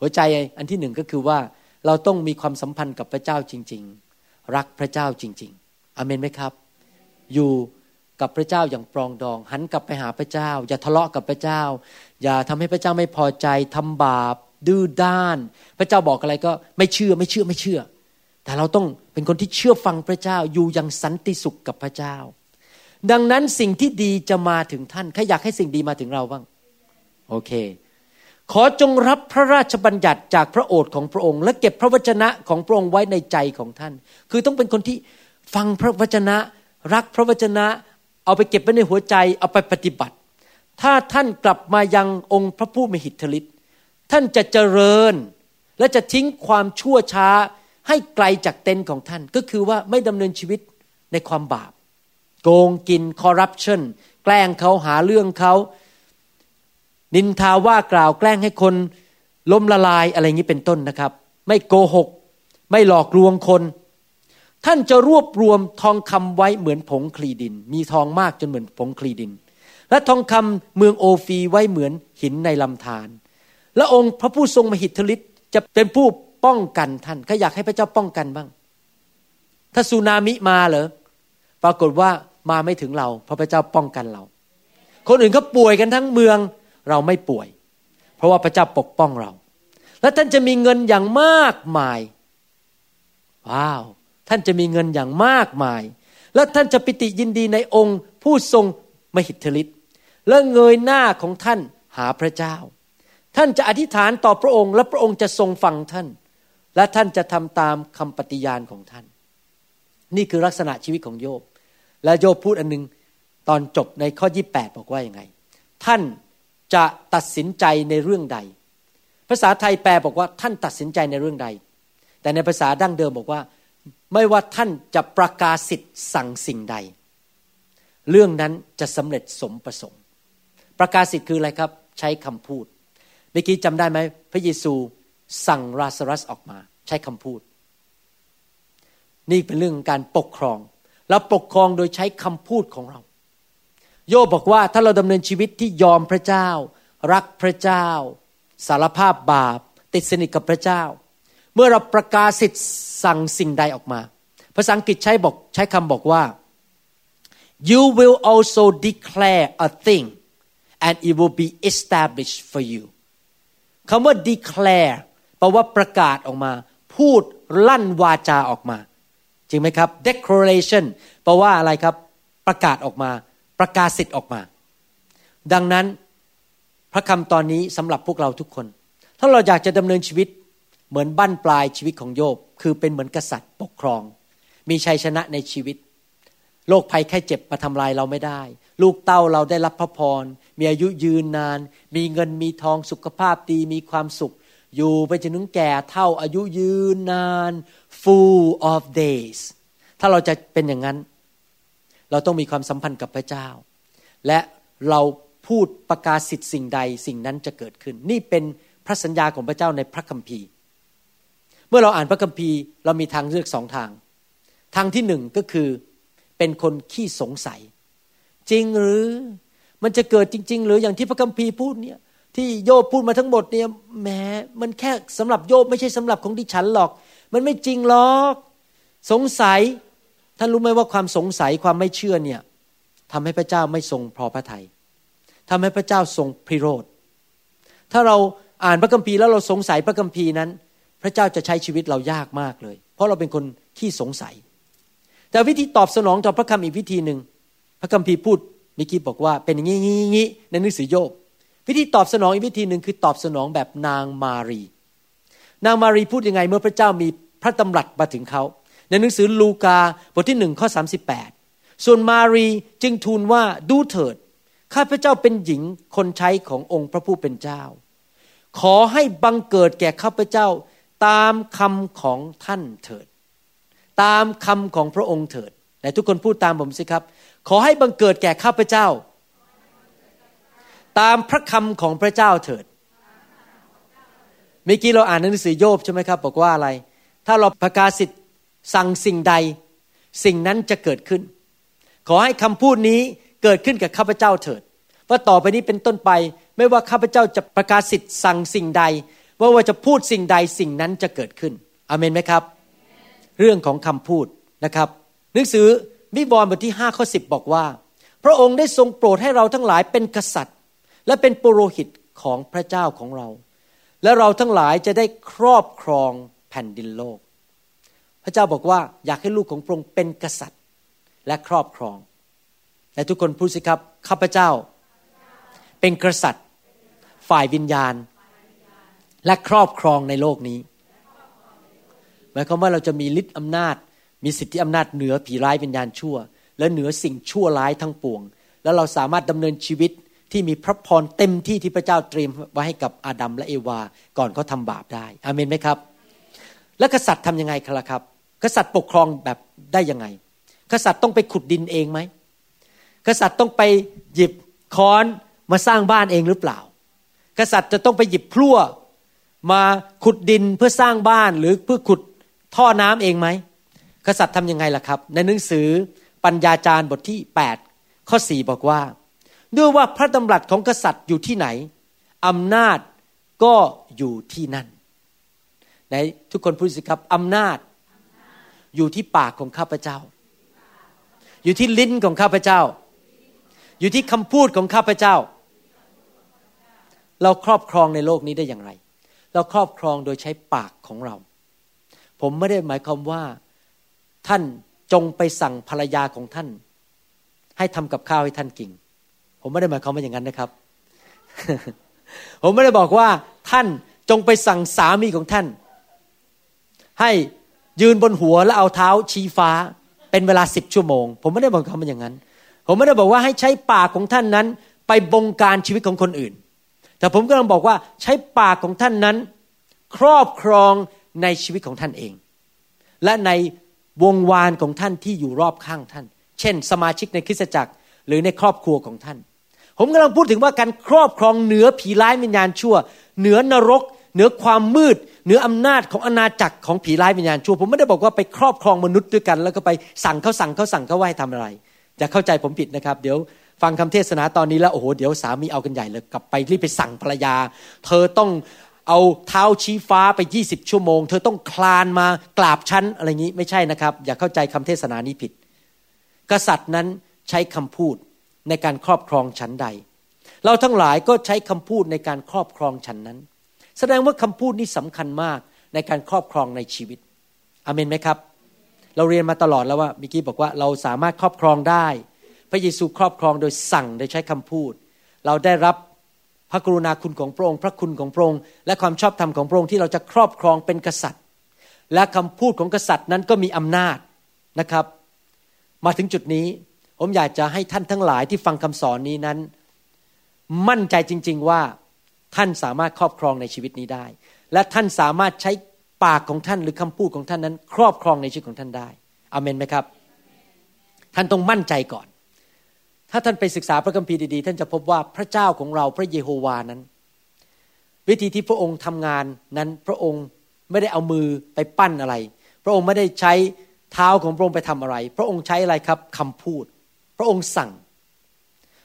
หัวใจอันที่หนึ่งก็คือว่าเราต้องมีความสัมพันธ์กับพระเจ้าจริงๆรักพระเจ้าจริงๆอาเมนไหมครับอยู่กับพระเจ้าอย่างปรองดองหันกลับไปหาพระเจ้าอย่าทะเลาะกับพระเจ้าอย่าทำให้พระเจ้าไม่พอใจทำบาปดื้อด้านพระเจ้าบอกอะไรก็ไม่เชื่อไม่เชื่อไม่เชื่อแต่เราต้องเป็นคนที่เชื่อฟังพระเจ้าอยู่อย่างสันติสุขกับพระเจ้าดังนั้นสิ่งที่ดีจะมาถึงท่านใครอยากให้สิ่งดีมาถึงเราบ้างโอเคขอจงรับพระราชบัญญัติจากพระโอษฐ์ของพระองค์และเก็บพระวจนะของพระองค์ไว้ในใจของท่านคือต้องเป็นคนที่ฟังพระวจนะรักพระวจนะเอาไปเก็บไว้ในหัวใจเอาไปปฏิบัติถ้าท่านกลับมายังองค์พระผู้มีอิทธิฤทธิ์ท่านจะเจริญและจะทิ้งความชั่วช้าให้ไกลจากเต็นท์ของท่านก็คือว่าไม่ดำเนินชีวิตในความบาปโกงกินคอร์รัปชันแกล้งเขาหาเรื่องเขานินทาว่ากล่าวแกล้งให้คนล้มละลายอะไรอย่างนี้เป็นต้นนะครับไม่โกหกไม่หลอกลวงคนท่านจะรวบรวมทองคำไว้เหมือนผงคลีดินมีทองมากจนเหมือนผงคลีดินและทองคำเมืองโอฟีไว้เหมือนหินในลำธารและองค์พระผู้ทรงมหิทธิฤทธิ์จะเป็นผู้ป้องกันท่านก็อยากให้พระเจ้าป้องกันบ้างถ้าสึนามิมาเหรอปรากฏว่ามาไม่ถึงเราเพราะพระเจ้าป้องกันเราคนอื่นเขาป่วยกันทั้งเมืองเราไม่ป่วยเพราะว่าพระเจ้าปกป้องเราและท่านจะมีเงินอย่างมากมายว้าวท่านจะมีเงินอย่างมากมายและท่านจะปิติยินดีในองค์ผู้ทรงมหิทธิฤทธิ์และเงยหน้าของท่านหาพระเจ้าท่านจะอธิษฐานต่อพระองค์และพระองค์จะทรงฟังท่านและท่านจะทำตามคำปฏิญาณของท่านนี่คือลักษณะชีวิตของโยบและโยบพูดอันนึงตอนจบในข้อยี่สิบแปดบอกว่ายังไงท่านจะตัดสินใจในเรื่องใดภาษาไทยแปลบอกว่าท่านตัดสินใจในเรื่องใดแต่ในภาษาดั้งเดิมบอกว่าไม่ว่าท่านจะประกาศสิทธิ์สั่งสิ่งใดเรื่องนั้นจะสำเร็จสมประสงค์ประกาศสิทธิ์คืออะไรครับใช้คำพูดเมื่อกี้จำได้ไหมพระเยซูสั่งราซารัสออกมาใช้คำพูดนี่เป็นเรื่องของการปกครองเราปกครองโดยใช้คำพูดของเราโยบบอกว่าถ้าเราดำเนินชีวิตที่ยอมพระเจ้ารักพระเจ้าสารภาพบาปติดสนิทกับพระเจ้าเมื่อเราประกาศสิทธิ์สั่งสิ่งใดออกมาภาษาอังกฤษใช้บอกใช้คำบอกว่า you will also declare a thing and it will be established for you คำว่า declare แปลว่าประกาศออกมาพูดลั่นวาจาออกมาจริงไหมครับ declaration แปลว่าอะไรครับประกาศออกมาประกาศสิทธิ์ออกมาดังนั้นพระคำตอนนี้สำหรับพวกเราทุกคนถ้าเราอยากจะดำเนินชีวิตเหมือนบั้นปลายชีวิตของโยบคือเป็นเหมือนกษัตริย์ปกครองมีชัยชนะในชีวิตโรคภัยไข้เจ็บมาทำลายเราไม่ได้ลูกเต้าเราได้รับพระพรมีอายุยืนนานมีเงินมีทองสุขภาพดีมีความสุขอยู่ไปจนถึงแก่เฒ่าอายุยืนนาน full of days ถ้าเราจะเป็นอย่างนั้นเราต้องมีความสัมพันธ์กับพระเจ้าและเราพูดประกาศสิทธิ์สิ่งใดสิ่งนั้นจะเกิดขึ้นนี่เป็นพระสัญญาของพระเจ้าในพระคัมภีร์เมื่อเราอ่านพระคัมภีร์เรามีทางเลือกสองทางทางที่หนึ่งก็คือเป็นคนขี้สงสัยจริงหรือมันจะเกิดจริงๆหรืออย่างที่พระคัมภีร์พูดเนี่ยที่โยบพูดมาทั้งหมดเนี่ยแหมมันแค่สำหรับโยบไม่ใช่สำหรับของดิฉันหรอกมันไม่จริงหรอกสงสัยท่านรู้ไหมว่าความสงสัยความไม่เชื่อเนี่ยทำให้พระเจ้าไม่ทรงพอพระทัยทำให้พระเจ้าทรงพิโรธถ้าเราอ่านพระคัมภีร์แล้วเราสงสัยพระคัมภีร์นั้นพระเจ้าจะใช้ชีวิตเรายากมากเลยเพราะเราเป็นคนขี้สงสัยแต่วิธีตอบสนองต่อพระคำอีกวิธีหนึ่งพระคัมภีร์พูดเมื่อกี้บอกว่าเป็นอย่างนี้ในหนังสือโยบ วิธีตอบสนองอีกวิธีหนึ่งคือตอบสนองแบบนางมารีนางมารีพูดยังไงเมื่อพระเจ้ามีพระตำรัสมาถึงเขาในหนังสือลูกาบทที่หนึ่งข้อสามสิบแปดส่วนมารีจึงทูลว่าดูเถิดข้าพเจ้าเป็นหญิงคนใช้ขององค์พระผู้เป็นเจ้าขอให้บังเกิดแก่ข้าพเจ้าตามคำของท่านเถิดตามคำของพระองค์เถิดแต่ทุกคนพูดตามผมสิครับขอให้บังเกิดแก่ข้าพเจ้าตามพระคำของพระเจ้าเถิดเมื่อกี้เราอ่านหนังสือโยบใช่ไหมครับบอกว่าอะไรถ้าเราประกาศิตสั่งสิ่งใดสิ่งนั้นจะเกิดขึ้นขอให้คำพูดนี้เกิดขึ้นกับข้าพเจ้าเถิดว่าต่อไปนี้เป็นต้นไปไม่ว่าข้าพเจ้าจะประกาศิตสั่งสิ่งใดว่าว่าจะพูดสิ่งใดสิ่งนั้นจะเกิดขึ้นอาเมนไหมครับ Amen. เรื่องของคำพูดนะครับหนังสือวิวรณ์บทที่ห้าข้อสิบบอกว่าพระองค์ได้ทรงโปรดให้เราทั้งหลายเป็นกษัตริย์และเป็นปุโรหิตของพระเจ้าของเราและเราทั้งหลายจะได้ครอบครองแผ่นดินโลกพระเจ้าบอกว่าอยากให้ลูกของพระองค์เป็นกษัตริย์และครอบครองและทุกคนพูดสิครับข้าพเจ้าเป็นกษัตริย์ฝ่ายวิญญาณและครอบครองในโลกนี้หมายความว่าเราจะมีฤทธิ์อำนาจมีสิทธิอำนาจเหนือผีร้ายวิญญาณชั่วและเหนือสิ่งชั่วร้ายทั้งปวงแล้วเราสามารถดำเนินชีวิตที่มีพระพรเต็มที่ที่พระเจ้าเตรียมไว้ให้กับอาดัมและเอวาก่อนเขาทำบาปได้อาเมนไหมครับและกษัตริย์ทำยังไงครับครับกษัตริย์ปกครองแบบได้ยังไงกษัตริย์ต้องไปขุดดินเองไหมกษัตริย์ต้องไปหยิบค้อนมาสร้างบ้านเองหรือเปล่ากษัตริย์จะต้องไปหยิบพลั่วมาขุดดินเพื่อสร้างบ้านหรือเพื่อขุดท่อน้ำเองไหมกษัตริย์ทำยังไงล่ะครับในหนังสือปัญญาจารย์บทที่แปดข้อสี่บอกว่าด้วยว่าพระดำรัสของกษัตริย์อยู่ที่ไหนอำนาจก็อยู่ที่นั่นไหนทุกคนพูดสิครับอำนาจอยู่ที่ปากของข้าพเจ้าอยู่ที่ลิ้นของข้าพเจ้าอยู่ที่คำพูดของข้าพเจ้าเราครอบครองในโลกนี้ได้อย่างไรเราครอบครองโดยใช้ปากของเราผมไม่ได้หมายความว่าท่านจงไปสั่งภรรยาของท่านให้ทำกับข้าวให้ท่านกินผมไม่ได้หมายความว่าอย่างนั้นนะครับ ผมไม่ได้บอกว่าท่านจงไปสั่งสามีของท่านให้ยืนบนหัวแล้วเอาเท้าชี้ฟ้าเป็นเวลาสิบชั่วโมงผมไม่ได้บอกคำมันอย่างนั้นผมไม่ได้บอกว่าให้ใช้ปากของท่านนั้นไปบงการชีวิตของคนอื่นแต่ผมกำลังบอกว่าใช้ปากของท่านนั้นครอบครองในชีวิตของท่านเองและในวงวานของท่านที่อยู่รอบข้างท่านเช่นสมาชิกในคริสตจักรหรือในครอบครัวของท่านผมกำลังพูดถึงว่าการครอบครองเหนือผีร้ายวิญญาณชั่วเหนือนรกเหนือความมืดเหนืออำนาจของอาณาจักรของผีร้ายวิญญาณชั่วผมไม่ได้บอกว่าไปครอบครองมนุษย์ด้วยกันแล้วก็ไปสั่งเขาสั่งเขาสั่งเขาว่าให้ทำอะไรจะเข้าใจผมผิดนะครับเดี๋ยวฟังคำเทศนาตอนนี้แล้วโอ้โหเดี๋ยวสามีเอากันใหญ่เลยกลับไปรีบไปสั่งภรรยาเธอต้องเอาเท้าชี้ฟ้าไปยี่สิบชั่วโมงเธอต้องคลานมากราบฉันอะไรงี้ไม่ใช่นะครับอย่าเข้าใจคำเทศนานี้ผิดกษัตริย์นั้นใช้คำพูดในการครอบครองฉันใดเราทั้งหลายก็ใช้คำพูดในการครอบครองฉันนั้นแสดงว่าคำพูดนี้สำคัญมากในการครอบครองในชีวิตอาเมนไหมครับเราเรียนมาตลอดแล้วว่าเมื่อกี้บอกว่าเราสามารถครอบครองได้พระเยซูครอบครองโดยสั่งโดยใช้คำพูดเราได้รับพระกรุณาคุณของพระองค์พระคุณของพระองค์และความชอบธรรมของพระองค์ที่เราจะครอบครองเป็นกษัตริย์และคำพูดของกษัตริย์นั้นก็มีอำนาจนะครับมาถึงจุดนี้ผมอยากจะให้ท่านทั้งหลายที่ฟังคำสอนนี้นั้นมั่นใจจริงๆว่าท่านสามารถครอบครองในชีวิตนี้ได้และท่านสามารถใช้ปากของท่านหรือคำพูดของท่านนั้นครอบครองในชีวิตของท่านได้อาเมนไหมครับท่านต้องมั่นใจก่อนถ้าท่านไปศึกษาพระคัมภีร์ดีๆท่านจะพบว่าพระเจ้าของเราพระเยโฮวานั้นวิธีที่พระองค์ทำงานนั้นพระองค์ไม่ได้เอามือไปปั้นอะไรพระองค์ไม่ได้ใช้เท้าของพระองค์ไปทำอะไรพระองค์ใช้อะไรครับคำพูดพระองค์สั่ง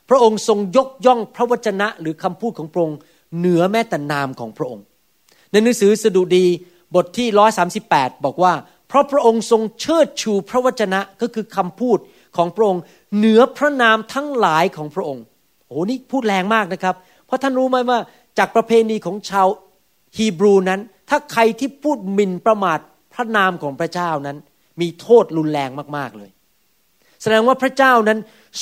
พระองค์ทรงยกย่องพระวจนะหรือคำพูดของพระองค์เหนือแม้แต่นามของพระองค์ในหนังสือสดุดีบทที่หนึ่งร้อยสามสิบแปดบอกว่าเพราะพระองค์ทรงเชิดชูพระวจนะก็คือคำพูดของพระองค์เหนือพระนามทั้งหลายของพระองค์โอ้นี่พูดแรงมากนะครับเพราะท่านรู้ไหมว่าจากประเพณีของชาวฮีบรูนั้นถ้าใครที่พูดหมิ่นประมาทพระนามของพระเจ้านั้นมีโทษรุนแรงมากๆเลยแสดงว่าพระเจ้านั้น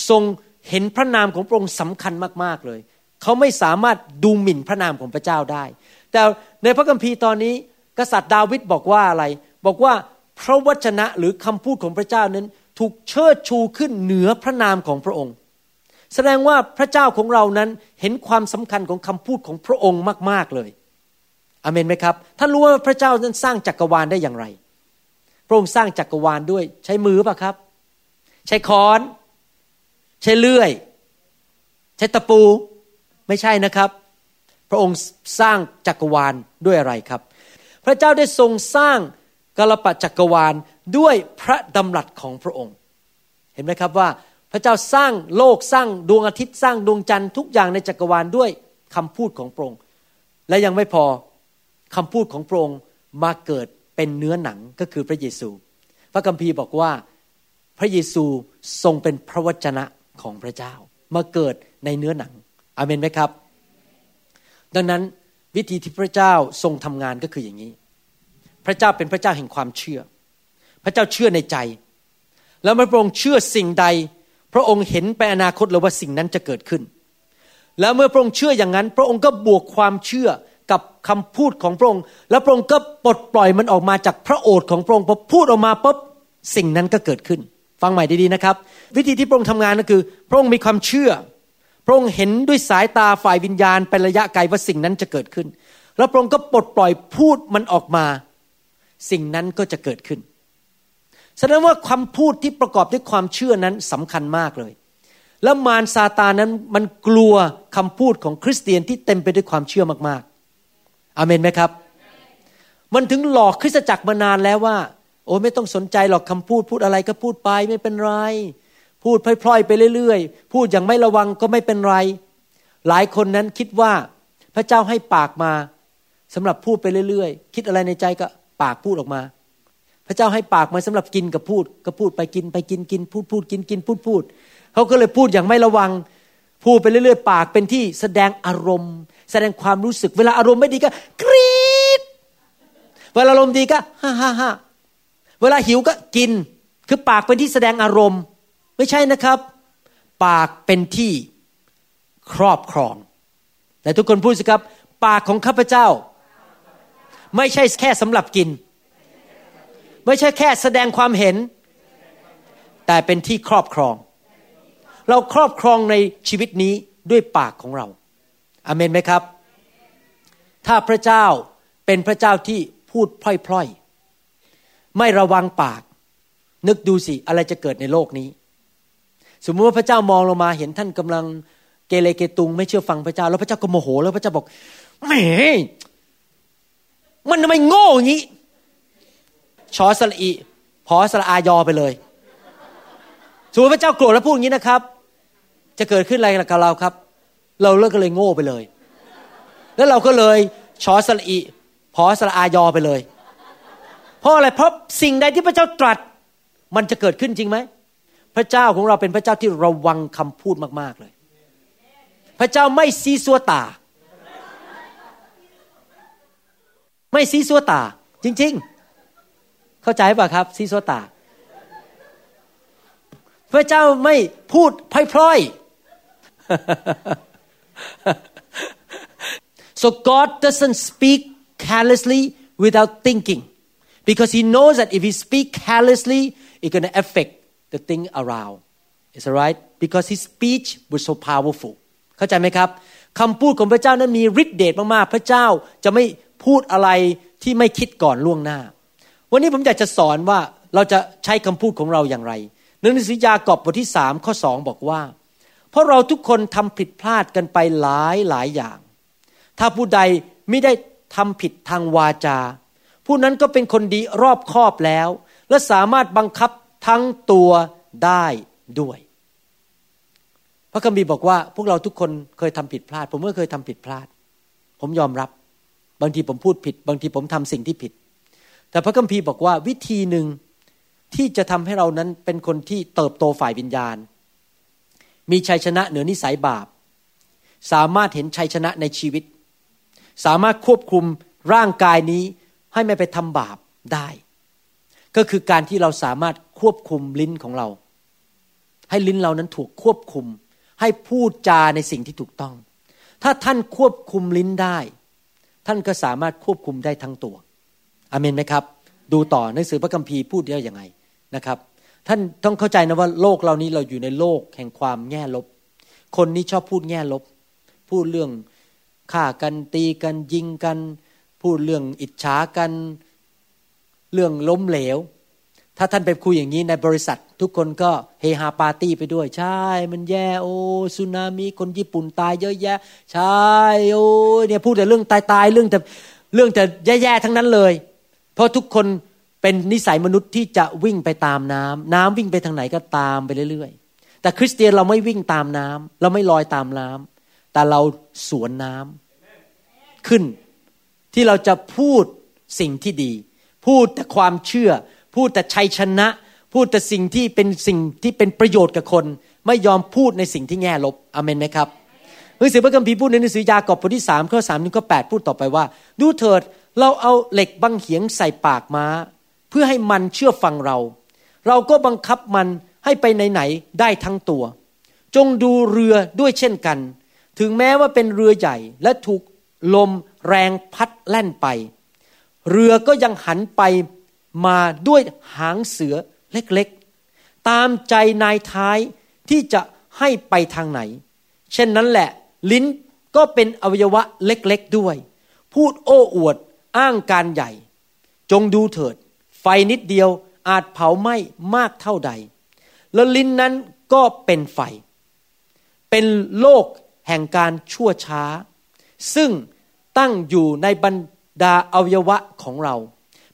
ทรงเห็นพระนามของพระองค์สำคัญมากๆเลย เขาไม่สามารถดูหมิ่นพระนามของพระเจ้าได้แต่ในพระคัมภีร์ตอนนี้กษัตริย์ดาวิดบอกว่าอะไรบอกว่าพระวจนะหรือคำพูดของพระเจ้านั้นถูกเชิดชูขึ้นเหนือพระนามของพระองค์แสดงว่าพระเจ้าของเรานั้นเห็นความสำคัญของคำพูดของพระองค์มากๆเลยอาเมนไหมครับท่านรู้ว่าพระเจ้านั้นสร้างจักรวาลได้อย่างไรพระองค์สร้างจักรวาลด้วยใช้มือป่ะครับใช้ค้อนใช้เลื่อยใช้ตะปูไม่ใช่นะครับพระองค์สร้างจักรวาลด้วยอะไรครับพระเจ้าได้ทรงสร้างกาลปะจักรวาลด้วยพระดำรัสของพระองค์เห็นไหมครับว่าพระเจ้าสร้างโลกสร้างดวงอาทิตย์สร้างดวงจันทร์ทุกอย่างในจักรวาลด้วยคำพูดของพระองค์และยังไม่พอคำพูดของพระองค์มาเกิดเป็นเนื้อหนังก็คือพระเยซูพระคัมภีร์บอกว่าพระเยซูทรงเป็นพระวจนะของพระเจ้ามาเกิดในเนื้อหนังอาเมนไหมครับดังนั้นวิธีที่พระเจ้าทรงทำงานก็คืออย่างนี้พระเจ้าเป็นพระเจ้าแห่งความเชื่อพระเจ้าเชื่อในใจแล้วเมื่อพระองค์เชื่อสิ่งใดพระองค์เห็นไปอนาคตแล้วว่าสิ่งนั้นจะเกิดขึ้นแล้วเมื่อพระองค์เชื่ออย่างนั้นพระองค์ก็บวกความเชื่อกับคำพูดของพระองค์แล้วพระองค์ก็ปลดปล่อยมันออกมาจากพระโอษฐ์ของพระองค์พอพูดออกมาปุ๊บสิ่งนั้นก็เกิดขึ้นฟังใหม่ดีๆนะครับวิธีที่พระองค์ทำงานก็คือพระองค์มีความเชื่อพระองค์เห็นด้วยสายตาฝ่ายวิญญาณเป็นระยะไกลว่าสิ่งนั้นจะเกิดขึ้นแล้วพระองค์ก็ปลดปล่อยพูดมันออกมาสิ่งนั้นก็จะเกิดขึ้นแสดงว่าคำพูดที่ประกอบด้วยความเชื่อนั้นสำคัญมากเลยแล้วมารซาตานนั้นมันกลัวคำพูดของคริสเตียนที่เต็มไปด้วยความเชื่อมากๆอาเมนไหมครับมันถึงหลอกคริสตจักรมานานแล้วว่าโอ้ไม่ต้องสนใจหรอกคำพูดพูดอะไรก็พูดไปไม่เป็นไรพูดพล่อยๆไปเรื่อยๆพูดอย่างไม่ระวังก็ไม่เป็นไรหลายคนนั้นคิดว่าพระเจ้าให้ปากมาสำหรับพูดไปเรื่อยๆคิดอะไรในใจก็ปากพูดออกมาพระเจ้าให้ปากมาสำหรับกินกับพูดก็พูดไปกินไปกินกินพูดพูดกินกินพูดพูดเขาก็เลยพูดอย่างไม่ระวังพูดไปเรื่อยๆปากเป็นที่แสดงอารมณ์แสดงความรู้สึกเวลาอารมณ์ไม่ดีก็กรี๊ดเวลาอารมณ์ดีก็ฮ่าฮ่าฮ่าเวลาหิวก็กินคือปากเป็นที่แสดงอารมณ์ไม่ใช่นะครับปากเป็นที่ครอบครองแต่ทุกคนพูดสิครับปากของข้าพเจ้าไม่ใช่แค่สำหรับกินไม่ใช่แค่แสดงความเห็นแต่เป็นที่ครอบครองเราครอบครองในชีวิตนี้ด้วยปากของเราอาเมนไหมครับถ้าพระเจ้าเป็นพระเจ้าที่พูดพล่อยๆไม่ระวังปากนึกดูสิอะไรจะเกิดในโลกนี้สมมติว่าพระเจ้ามองลงมาเห็นท่านกำลังเกเรเกตุงไม่เชื่อฟังพระเจ้าแล้วพระเจ้าก็โมโหแล้วพระเจ้าบอกแหมมันทำไมโง่อย่างนี้ชอสละอีพอสละอายอไปเลยสมมติพระเจ้าโกรธแล้วพูดอย่างนี้นะครับจะเกิดขึ้นอะไรกับเราครับเราเลิกก็เลยโง่ไปเลยแล้วเราก็เลยชอสละอีพอสละอายอไปเลยเพราะอะไรเพราะสิ่งใดที่พระเจ้าตรัสมันจะเกิดขึ้นจริงไหมพระเจ้าของเราเป็นพระเจ้าที่ระวังคำพูดมากๆเลยพระเจ้าไม่ซีซัวตาไม่ซีซัวตาจริงๆเข้าใจป่ะครับซีซัวตาพระเจ้าไม่พูดพล่อยๆ so God doesn't speak carelessly without thinking because He knows that if He speak carelessly it's going to affect the thing around is that right because His speech was so powerful เข้าใจไหมครับคำพูดของพระเจ้านั้นมีฤทธิ์เดชมากๆพระเจ้าจะไม่พูดอะไรที่ไม่คิดก่อนล่วงหน้าวันนี้ผมอยากจะสอนว่าเราจะใช้คำพูดของเราอย่างไรหนังสือยากอบบทที่สามข้อสองบอกว่าเพราะเราทุกคนทำผิดพลาดกันไปหลายหลายอย่างถ้าผู้ใดไม่ได้ทำผิดทางวาจาผู้นั้นก็เป็นคนดีรอบคอบแล้วและสามารถบังคับทั้งตัวได้ด้วยพระคัมภีร์บอกว่าพวกเราทุกคนเคยทำผิดพลาดผมก็เคยทำผิดพลาดผมยอมรับบางทีผมพูดผิดบางทีผมทำสิ่งที่ผิดแต่พระคัมภีร์บอกว่าวิธีหนึ่งที่จะทำให้เรานั้นเป็นคนที่เติบโตฝ่ายวิญญาณมีชัยชนะเหนือนิสัยบาปสามารถเห็นชัยชนะในชีวิตสามารถควบคุมร่างกายนี้ให้ไม่ไปทำบาปได้ก็คือการที่เราสามารถควบคุมลิ้นของเราให้ลิ้นเรานั้นถูกควบคุมให้พูดจาในสิ่งที่ถูกต้อง ถ้าท่านควบคุมลิ้นได้ท่านก็สามารถควบคุมได้ทั้งตัวอาเมนไหมครับดูต่อหนังสือพระคัมภีร์พูดได้ยังไงนะครับท่านต้องเข้าใจนะว่าโลกเรานี้เราอยู่ในโลกแห่งความแง่ลบคนนี้ชอบพูดแง่ลบพูดเรื่องฆ่ากันตีกันยิงกันพูดเรื่องอิจฉากันเรื่องล้มเหลวถ้าท่านไปคุยอย่างนี้ในบริษัททุกคนก็เฮฮาปาร์ตี้ไปด้วยใช่มันแย่โอ้สึนามิคนญี่ปุ่นตายเยอะแยะใช่โอ้เนี่ยพูดแต่เรื่องตายๆเรื่องแต่เรื่องแต่แย่ๆทั้งนั้นเลยเพราะทุกคนเป็นนิสัยมนุษย์ที่จะวิ่งไปตามน้ำน้ำวิ่งไปทางไหนก็ตามไปเรื่อยๆแต่คริสเตียนเราไม่วิ่งตามน้ำเราไม่ลอยตามน้ำแต่เราสวนน้ำขึ้นที่เราจะพูดสิ่งที่ดีพูดแต่ความเชื่อพูดแต่ชัยชนะพูดแต่สิ่งที่เป็นสิ่งที่เป็นประโยชน์กับคนไม่ยอมพูดในสิ่งที่แง่ลบอาเมนไหมครับหนังสือพระคัมภีร์พูดในหนังสือยากอบบทที่สามข้อสามถึงข้อแปดพูดต่อไปว่าดูเถิดเราเอาเหล็กบังเหียงใส่ปากม้าเพื่อให้มันเชื่อฟังเราเราก็บังคับมันให้ไปไหนๆได้ทั้งตัวจงดูเรือด้วยเช่นกันถึงแม้ว่าเป็นเรือใหญ่และถูกลมแรงพัดแล่นไปเรือก็ยังหันไปมาด้วยหางเสือเล็กๆตามใจนายท้ายที่จะให้ไปทางไหนเช่นนั้นแหละลิ้นก็เป็นอวัยวะเล็กๆด้วยพูดโอ้อวดอ้างการใหญ่จงดูเถิดไฟนิดเดียวอาจเผาไหม้มากเท่าใดแล้วลิ้นนั้นก็เป็นไฟเป็นโลกแห่งการชั่วช้าซึ่งตั้งอยู่ในบรรดาอวัยวะของเรา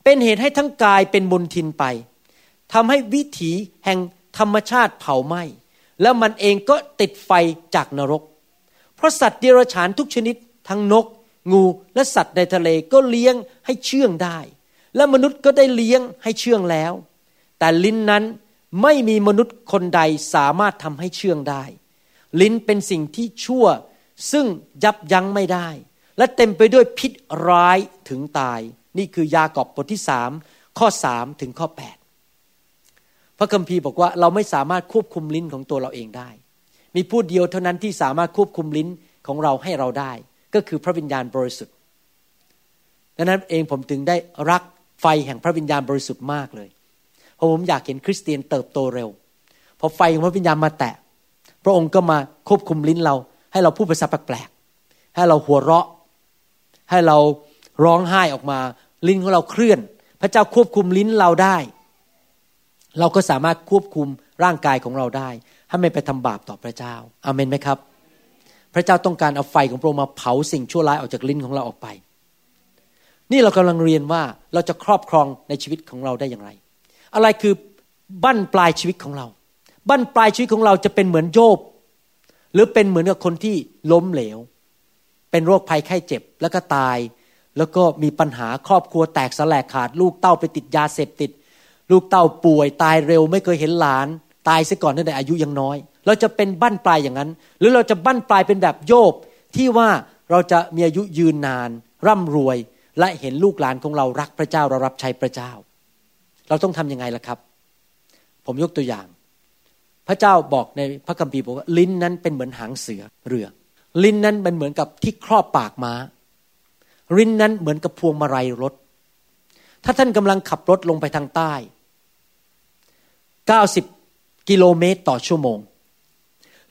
เป็นเหตุให้ทั้งกายเป็นมลทินไปทำให้วิถีแห่งธรรมชาติเผาไหม้แล้วมันเองก็ติดไฟจากนรกเพราะสัตว์เดรัจฉานทุกชนิดทั้งนกงูและสัตว์ในทะเลก็เลี้ยงให้เชื่องได้และมนุษย์ก็ได้เลี้ยงให้เชื่องแล้วแต่ลิ้นนั้นไม่มีมนุษย์คนใดสามารถทำให้เชื่องได้ลิ้นเป็นสิ่งที่ชั่วซึ่งยับยั้งไม่ได้และเต็มไปด้วยพิษร้ายถึงตายนี่คือยากอบบทที่สามข้อสามถึงข้อแปดพระคัมภีร์บอกว่าเราไม่สามารถควบคุมลิ้นของตัวเราเองได้มีผู้เดียวเท่านั้นที่สามารถควบคุมลิ้นของเราให้เราได้ก็คือพระวิญญาณบริสุทธิ์ดังนั้นเองผมถึงได้รักไฟแห่งพระวิญญาณบริสุทธิ์มากเลยเพราะผมอยากเห็นคริสเตียนเติบโตเร็วพอไฟของพระวิญญาณมาแตะพระองค์ก็มาควบคุมลิ้นเราให้เราพูดภาษาแปลกๆให้เราหัวเราะให้เราร้องไห้ออกมาลิ้นของเราเคลื่อนพระเจ้าควบคุมลิ้นเราได้เราก็สามารถควบคุมร่างกายของเราได้ให้ไม่ไปทำบาปต่อพระเจ้าอาเมนไหมครับพระเจ้าต้องการเอาไฟของพระองค์มาเผาสิ่งชั่วร้ายออกจากลิ้นของเราออกไปนี่เรากำลังเรียนว่าเราจะครอบครองในชีวิตของเราได้อย่างไรอะไรคือบั้นปลายชีวิตของเราบั้นปลายชีวิตของเราจะเป็นเหมือนโยบหรือเป็นเหมือนกับคนที่ล้มเหลวเป็นโรคภัยไข้เจ็บแล้วก็ตายแล้วก็มีปัญหาครอบครัวแตกสลายขาดลูกเต้าไปติดยาเสพติดลูกเต้าป่วยตายเร็วไม่เคยเห็นหลานตายซะก่อนตั้งแต่อายุยังน้อยเราจะเป็นบั้นปลายอย่างนั้นหรือเราจะบั้นปลายเป็นแบบโยบที่ว่าเราจะมีอายุยืนนานร่ำรวยและเห็นลูกหลานของเรารักพระเจ้าเรารับใช้พระเจ้าเราต้องทำยังไงล่ะครับผมยกตัวอย่างพระเจ้าบอกในพระคัมภีร์บอกว่าลิ้นนั้นเป็นเหมือนหางเสือเรือลิ้นนั้นมันเหมือนกับที่ครอบปากม้าลิ้นนั้นเหมือนกับพวงมาลัยรถถ้าท่านกำลังขับรถลงไปทางใต้เก้าสิบกิโลเมตรต่อชั่วโมง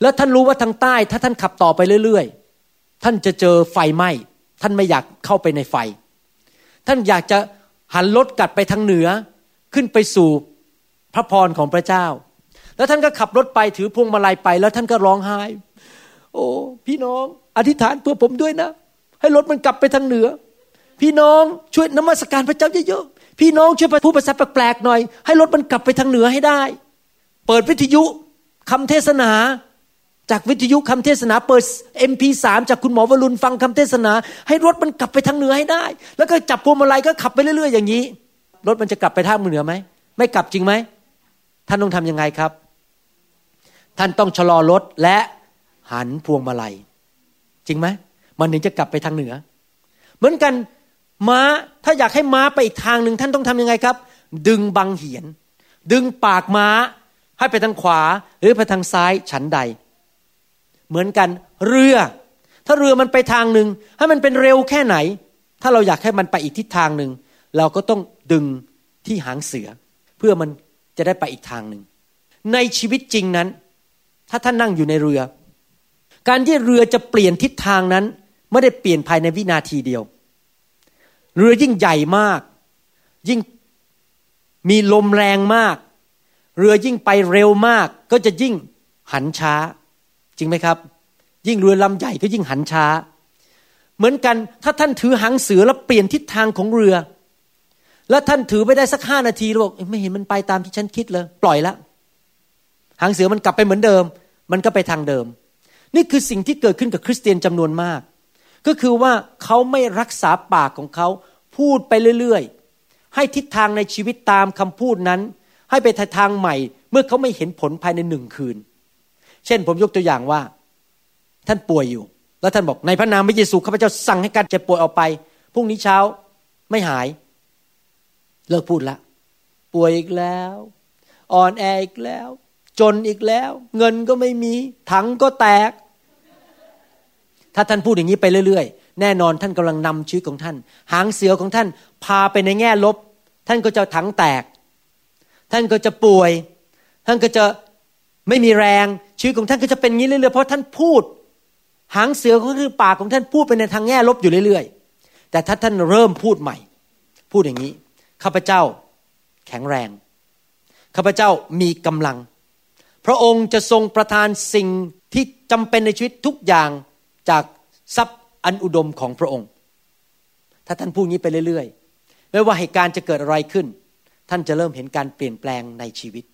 แล้วท่านรู้ว่าทางใต้ถ้าท่านขับต่อไปเรื่อยๆท่านจะเจอไฟไหม้ท่านไม่อยากเข้าไปในไฟท่านอยากจะหันรถกลับไปทางเหนือขึ้นไปสู่พระพรของพระเจ้าแล้วท่านก็ขับรถไปถือพวงมาลัยไปแล้วท่านก็ร้องไห้โอ้พี่น้องอธิษฐานเพื่อผมด้วยนะให้รถมันกลับไปทางเหนือพี่น้องช่วยนมัสการพระเจ้าเยอะๆพี่น้องช่วยพูดภาษาแปลกๆหน่อยให้รถมันกลับไปทางเหนือให้ได้เปิดวิทยุคำเทศนาจากวิทยุคำเทศนาเปิด เอ็ม พี สาม จากคุณหมอวรุณฟังคำเทศนาให้รถมันกลับไปทางเหนือให้ได้แล้วก็จับพวงมาลัยก็ขับไปเรื่อยๆอย่างนี้รถมันจะกลับไปทางเหนือไหมไม่กลับจริงไหมท่านต้องทำยังไงครับท่านต้องชะลอรถและหันพวงมาลัยจริงไหมมันถึงจะกลับไปทางเหนือเหมือนกันม้าถ้าอยากให้ม้าไปอีกทางนึงท่านต้องทำยังไงครับดึงบังเหียนดึงปากม้าให้ไปทางขวาหรือไปทางซ้ายฉันใดเหมือนกันเรือ ถ้าเรือมันไปทางนึงให้มันเป็นเร็วแค่ไหนถ้าเราอยากให้มันไปอีกทิศทางนึงเราก็ต้องดึงที่หางเสือเพื่อมันจะได้ไปอีกทางนึงในชีวิตจริงนั้นถ้าท่านนั่งอยู่ในเรือการที่เรือจะเปลี่ยนทิศทางนั้นไม่ได้เปลี่ยนภายในวินาทีเดียวเรือยิ่งใหญ่มากยิ่งมีลมแรงมากเรือยิ่งไปเร็วมากก็จะยิ่งหันช้าจริงไหมครับยิ่งเรือลำใหญ่ก็ยิ่งหันช้าเหมือนกันถ้าท่านถือหางเสือแล้วเปลี่ยนทิศทางของเรือแล้วท่านถือไปได้สักห้านาทีแล้วบอกไม่เห็นมันไปตามที่ฉันคิดเลยปล่อยละหางเสือมันกลับไปเหมือนเดิมมันก็ไปทางเดิมนี่คือสิ่งที่เกิดขึ้นกับคริสเตียนจำนวนมากก็คือว่าเขาไม่รักษาปากของเขาพูดไปเรื่อยๆให้ทิศทางในชีวิตตามคำพูดนั้นให้ไปทางใหม่เมื่อเขาไม่เห็นผลภายในหนึ่งคืนเช่นผมยกตัวอย่างว่าท่านป่วยอยู่แล้วท่านบอกในพระนามพระเยซูข้าพเจ้าสั่งให้การเจ็บป่วยออกไปพรุ่งนี้เช้าไม่หายเลิกพูดละป่วยอีกแล้วอ่อนแออีกแล้วจนอีกแล้วเงินก็ไม่มีถังก็แตกถ้าท่านพูดอย่างนี้ไปเรื่อยๆแน่นอนท่านกำลังนำชีวิตของท่านหางเสือของท่านพาไปในแง่ลบท่านก็จะถังแตกท่านก็จะป่วยท่านก็จะไม่มีแรงชีวิตของท่านก็จะเป็นอย่างนี้เรื่อยๆเพราะท่านพูดหางเสือก็คือปากของท่านพูดไปในทางแง่ลบอยู่เรื่อยๆแต่ถ้าท่านเริ่มพูดใหม่พูดอย่างนี้ข้าพเจ้าแข็งแรงข้าพเจ้ามีกำลังพระองค์จะทรงประทานสิ่งที่จำเป็นในชีวิตทุกอย่างจากทรัพย์อันอุดมของพระองค์ถ้าท่านพูดอย่างนี้ไปเรื่อยๆไม่ว่าเหตุการณ์จะเกิดอะไรขึ้นท่านจะเริ่มเห็นการเปลี่ยนแปลงในชีวิต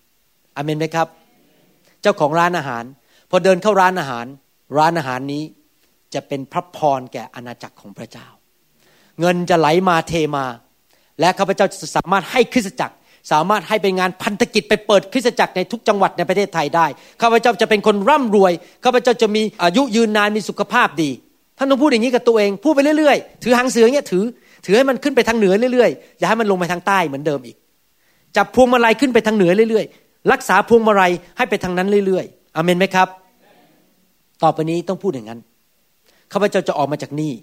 อาเมนไหมครับเจ้าของร้านอาหารพอเดินเข้าร้านอาหารร้านอาหารนี้จะเป็นพระพรแก่อาณาจักรของพระเจ้าเงินจะไหลมาเทมาและข้าพเจ้าจะสามารถให้คริสตจักรสามารถให้เป็นงานพันธกิจไปเปิดคริสตจักรในทุกจังหวัดในประเทศไทยได้ข้าพเจ้าจะเป็นคนร่ำรวยข้าพเจ้าจะมีอายุยืนนานมีสุขภาพดีท่านต้องพูดอย่างนี้กับตัวเองพูดไปเรื่อยๆถือหางเสืออย่างเงี้ยถือถือให้มันขึ้นไปทางเหนือเรื่อยๆอย่าให้มันลงไปทางใต้เหมือนเดิมอีกจับพวงมาลัยขึ้นไปทางเหนือเรื่อยๆรักษาพวงมาลัยให้ไปทางนั้นเรื่อยๆอาเมนไหมครับต่อไปนี้ต้องพูดอย่างนั้นข้าพเจ้าจะออกมาจากนี่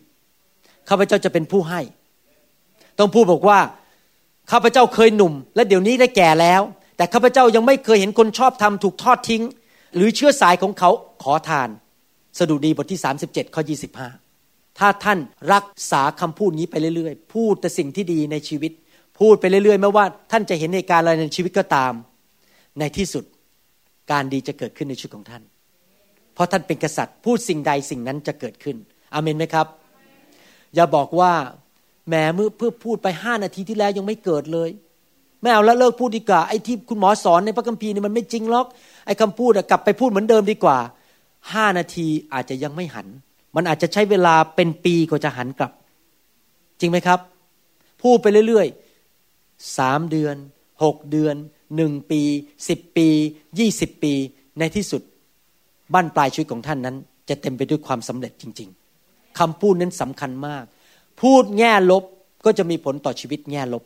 ข้าพเจ้าจะเป็นผู้ให้ต้องพูดบอกว่าข้าพเจ้าเคยหนุ่มและเดี๋ยวนี้ได้แก่แล้วแต่ข้าพเจ้ายังไม่เคยเห็นคนชอบธรรมถูกทอดทิ้งหรือเชื้อสายของเขาขอทานสดุดีบทที่สามสิบเจ็ดข้อยี่สิบห้าถ้าท่านรักษาคำพูดนี้ไปเรื่อยๆพูดแต่สิ่งที่ดีในชีวิตพูดไปเรื่อยๆไม่ว่าท่านจะเห็นเหตุการณ์อะไรในชีวิตก็ตามในที่สุดการดีจะเกิดขึ้นในชีวิตของท่านเพราะท่านเป็นกษัตริย์พูดสิ่งใดสิ่งนั้นจะเกิดขึ้นอาเมนไหมครับอย่าบอกว่าแหมเมื่อเพื่อพูดไปห้านาทีที่แล้วยังไม่เกิดเลยไม่เอาแล้วเลิกพูดดีกว่าไอ้ที่คุณหมอสอนในพระคัมภีร์นี่มันไม่จริงหรอกไอ้คำพูดกลับไปพูดเหมือนเดิมดีกว่าห้านาทีอาจจะยังไม่หันมันอาจจะใช้เวลาเป็นปีกว่าจะหันกลับจริงไหมครับพูดไปเรื่อยๆสามเดือนหกเดือนหนึ่งปีสิบปียี่สิบปีในที่สุดบั้นปลายชีวิตของท่านนั้นจะเต็มไปด้วยความสำเร็จจริงๆคำพูดนั้นสำคัญมากพูดแง่ลบก็จะมีผลต่อชีวิตแง่ลบ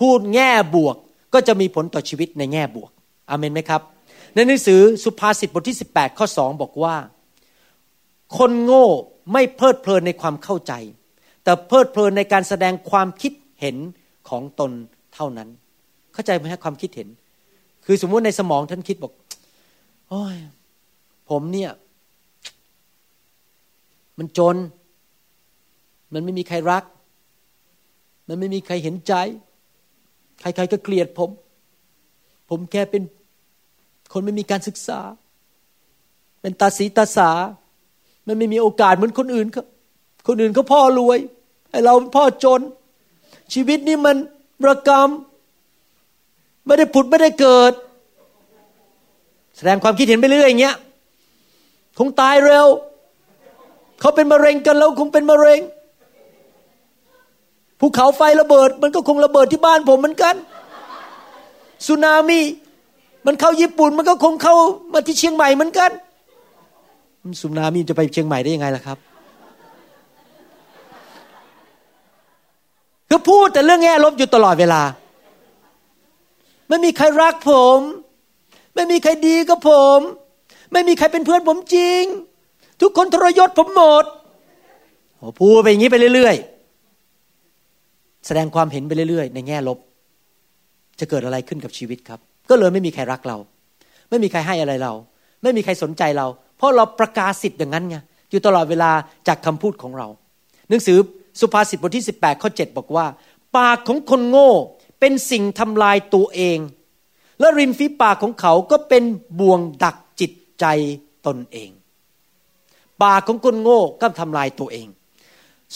พูดแง่บวกก็จะมีผลต่อชีวิตในแง่บวกอาเมนไหมครับในหนังสือสุภาษิตบทที่สิบแปดข้อสองบอกว่าคนโง่ไม่เพลิดเพลินในความเข้าใจแต่เพลิดเพลินในการแสดงความคิดเห็นของตนเท่านั้นเข้าใจไหมฮะความคิดเห็นคือสมมุติในสมองท่านคิดบอกโอ้ยผมเนี่ยมันจนมันไม่มีใครรักมันไม่มีใครเห็นใจใครๆก็เกลียดผมผมแค่เป็นคนไม่มีการศึกษาเป็นตาสีตาสามันไม่มีโอกาสเหมือนคนอื่นครับคนอื่นเขาพ่อรวยไอ้เราพ่อจนชีวิตนี่มันระกำไม่ได้ผุดไม่ได้เกิดแสดงความคิดเห็นไปเรื่อยอย่างเงี้ยคงตายเร็วเขาเป็นมะเร็งกันแล้วคงเป็นมะเร็งภูเขาไฟระเบิดมันก็คงระเบิดที่บ้านผมเหมือนกันสึนามิมันเข้าญี่ปุ่นมันก็คงเข้ามาที่เชียงใหม่เหมือนกันสึนามิจะไปเชียงใหม่ได้ยังไงล่ะครับก็พูดแต่เรื่องแง่ลบอยู่ตลอดเวลาไม่มีใครรักผมไม่มีใครดีกับผมไม่มีใครเป็นเพื่อนผมจริงทุกคนทรยศผมหมด พูดไปอย่างนี้ไปเรื่อยๆแสดงความเห็นไปเรื่อยๆในแง่ลบจะเกิดอะไรขึ้นกับชีวิตครับก็เลยไม่มีใครรักเราไม่มีใครให้อะไรเราไม่มีใครสนใจเราเพราะเราประกาศสิทธิ์อย่างนั้นไงอยู่ตลอดเวลาจากคำพูดของเราหนังสือสุภาษิตบทที่สิบแปดข้อเจ็ดบอกว่าปากของคนโง่เป็นสิ่งทำลายตัวเองและริมฝีปากของเขาก็เป็นบ่วงดักจิตใจตนเองปากของคนโง่ก็ทำลายตัวเอง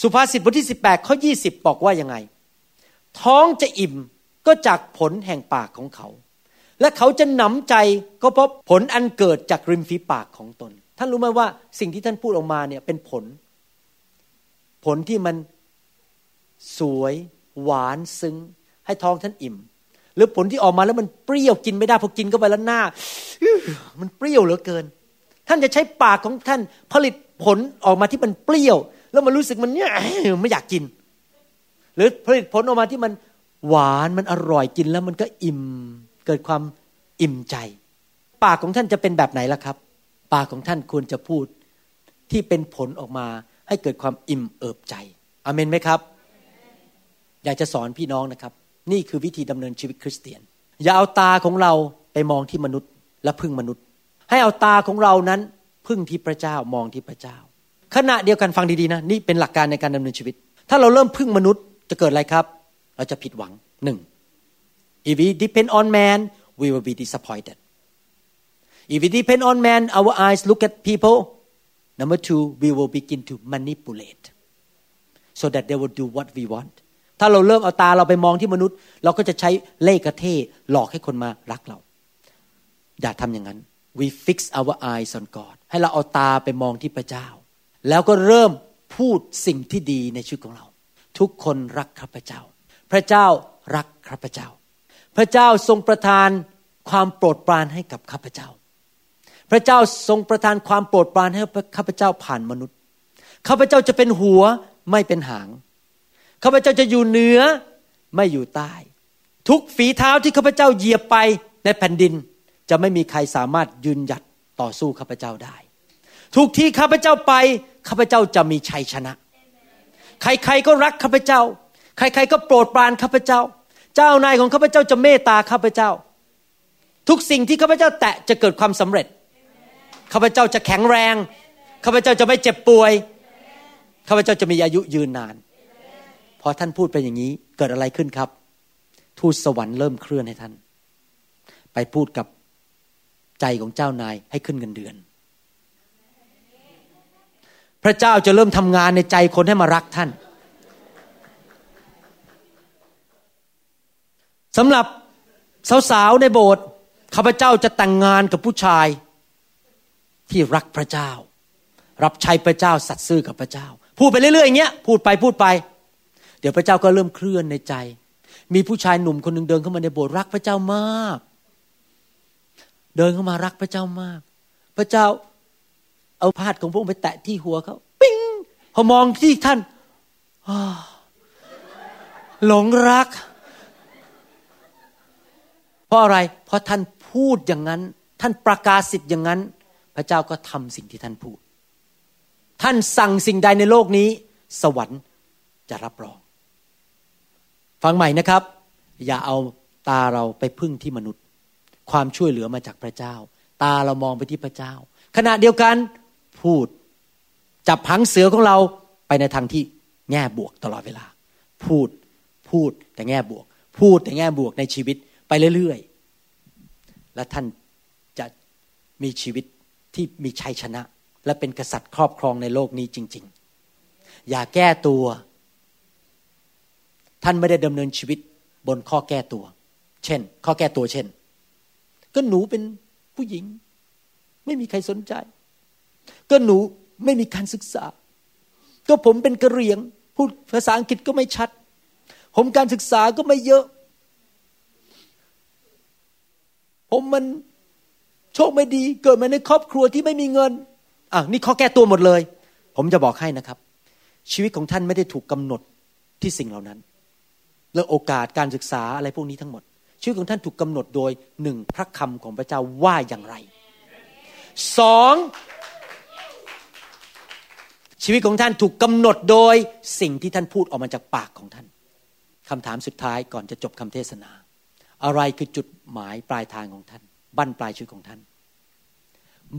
สุภาษิตบทที่สิบแปดข้อยี่สิบบอกว่ายังไงท้องจะอิ่มก็จากผลแห่งปากของเขาและเขาจะหนำใจก็เพราะผลอันเกิดจากริมฝีปากของตนท่านรู้ไหมว่าสิ่งที่ท่านพูดออกมาเนี่ยเป็นผลผลที่มันสวยหวานซึ้งให้ท้องท่านอิ่มหรือผลที่ออกมาแล้วมันเปรี้ยวกินไม่ได้พอกินเข้าไปแล้วหน้ามันเปรี้ยวเหลือเกินท่านจะใช้ปากของท่านผลิตผลออกมาที่มันเปรี้ยวแล้วมันรู้สึกมันเนี่ยไม่อยากกินหรือผลิตผลออกมาที่มันหวานมันอร่อยกินแล้วมันก็อิ่มเกิดความอิ่มใจปากของท่านจะเป็นแบบไหนล่ะครับปากของท่านควรจะพูดที่เป็นผลออกมาให้เกิดความอิ่มเอิบใจอาเมนไหมครับอยากจะสอนพี่น้องนะครับนี่คือวิธีดำเนินชีวิตคริสเตียนอย่าเอาตาของเราไปมองที่มนุษย์และพึ่งมนุษย์ให้เอาตาของเรานั้นพึ่งที่พระเจ้ามองที่พระเจ้าขณะเดียวกันฟังดีๆนะนี่เป็นหลักการในการดำเนินชีวิตถ้าเราเริ่มพึ่งมนุษย์จะเกิดอะไรครับเราจะผิดหวังหนึ่ง if we depend on man we will be disappointed if we depend on man our eyes look at people number two we will begin to manipulate so that they will do what we wantถ้าเราเริ่มเอาตาเราไปมองที่มนุษย์เราก็จะใช้เล่ห์กระเทยหลอกให้คนมารักเราอย่าทำอย่างนั้น we fix our eyes on God ให้เราเอาตาไปมองที่พระเจ้าแล้วก็เริ่มพูดสิ่งที่ดีในชีวิตของเราทุกคนรักข้าพเจ้าพระเจ้ารักข้าพเจ้าพระเจ้าทรงประทานความโปรดปรานให้กับข้าพเจ้าพระเจ้าทรงประทานความโปรดปรานให้ข้าพเจ้าผ่านมนุษย์ข้าพเจ้าจะเป็นหัวไม่เป็นหางข้าพเจ้าจะอยู่เหนือไม่อยู่ใต้ทุกฝีเท้าที่ข้าพเจ้าเหยียบไปในแผ่นดินจะไม่มีใครสามารถยืนหยัดต่อสู้ข้าพเจ้าได้ทุกที่ข้าพเจ้าไปข้าพเจ้าจะมีชัยชนะใครๆก็รักข้าพเจ้าใครๆก็โปรดปรานข้าพเจ้าเจ้านายของข้าพเจ้าจะเมตตาข้าพเจ้าทุกสิ่งที่ข้าพเจ้าแตะจะเกิดความสำเร็จข้าพเจ้าจะแข็งแรงข้าพเจ้าจะไม่เจ็บป่วยข้าพเจ้าจะมีอายุยืนนานพอท่านพูดเป็นอย่างนี้เกิดอะไรขึ้นครับทูตสวรรค์เริ่มเคลื่อนให้ท่านไปพูดกับใจของเจ้านายให้ขึ้นเงินเดือนพระเจ้าจะเริ่มทำงานในใจคนให้มารักท่านสำหรับสาวๆในโบสถ์ข้าพเจ้าจะแต่งงานกับผู้ชายที่รักพระเจ้ารับใช้พระเจ้าสัตย์ซื่อกับพระเจ้าพูดไปเรื่อยๆอย่างเงี้ยพูดไปพูดไปเดี๋ยวพระเจ้าก็เริ่มเคลื่อนในใจมีผู้ชายหนุ่มคนนึงเดินเข้ามาในโบสถ์รักพระเจ้ามากเดินเข้ามารักพระเจ้ามากพระเจ้าเอาพาดของพระองค์ไปแตะที่หัวเขาปิ้งพอมองที่ท่านหลงรักเพราะอะไรเพราะท่านพูดอย่างนั้นท่านประกาศสิทธิ์อย่างนั้นพระเจ้าก็ทำสิ่งที่ท่านพูดท่านสั่งสิ่งใดในโลกนี้สวรรค์จะรับรองฟังใหม่นะครับอย่าเอาตาเราไปพึ่งที่มนุษย์ความช่วยเหลือมาจากพระเจ้าตาเรามองไปที่พระเจ้าขณะเดียวกันพูดจับหางเสือของเราไปในทางที่แง่บวกตลอดเวลาพูดพูดแต่แง่บวกพูดแต่แง่บวกในชีวิตไปเรื่อยๆและท่านจะมีชีวิตที่มีชัยชนะและเป็นกษัตริย์ครอบครองในโลกนี้จริงๆอย่าแก้ตัวท่านไม่ได้ดำเนินชีวิตบนข้อแก้ตัวเช่นข้อแก้ตัวเช่นก็หนูเป็นผู้หญิงไม่มีใครสนใจก็หนูไม่มีการศึกษาก็ผมเป็นกะเหรี่ยงพูดภาษาอังกฤษก็ไม่ชัดผมการศึกษาก็ไม่เยอะผมมันโชคไม่ดีเกิดมาในครอบครัวที่ไม่มีเงินอ่ะนี่ข้อแก้ตัวหมดเลยผมจะบอกให้นะครับชีวิตของท่านไม่ได้ถูกกำหนดที่สิ่งเหล่านั้นเรื่องโอกาสการศึกษาอะไรพวกนี้ทั้งหมดชีวิตของท่านถูกกำหนดโดยหนึ่งพระคำของพระเจ้าว่าอย่างไรสอง yeah. ชี ชีวิตของท่านถูกกำหนดโดยสิ่งที่ท่านพูดออกมาจากปากของท่านคำถามสุดท้ายก่อนจะจบคำเทศนาอะไรคือจุดหมายปลายทางของท่านบั้นปลายชีวิตของท่าน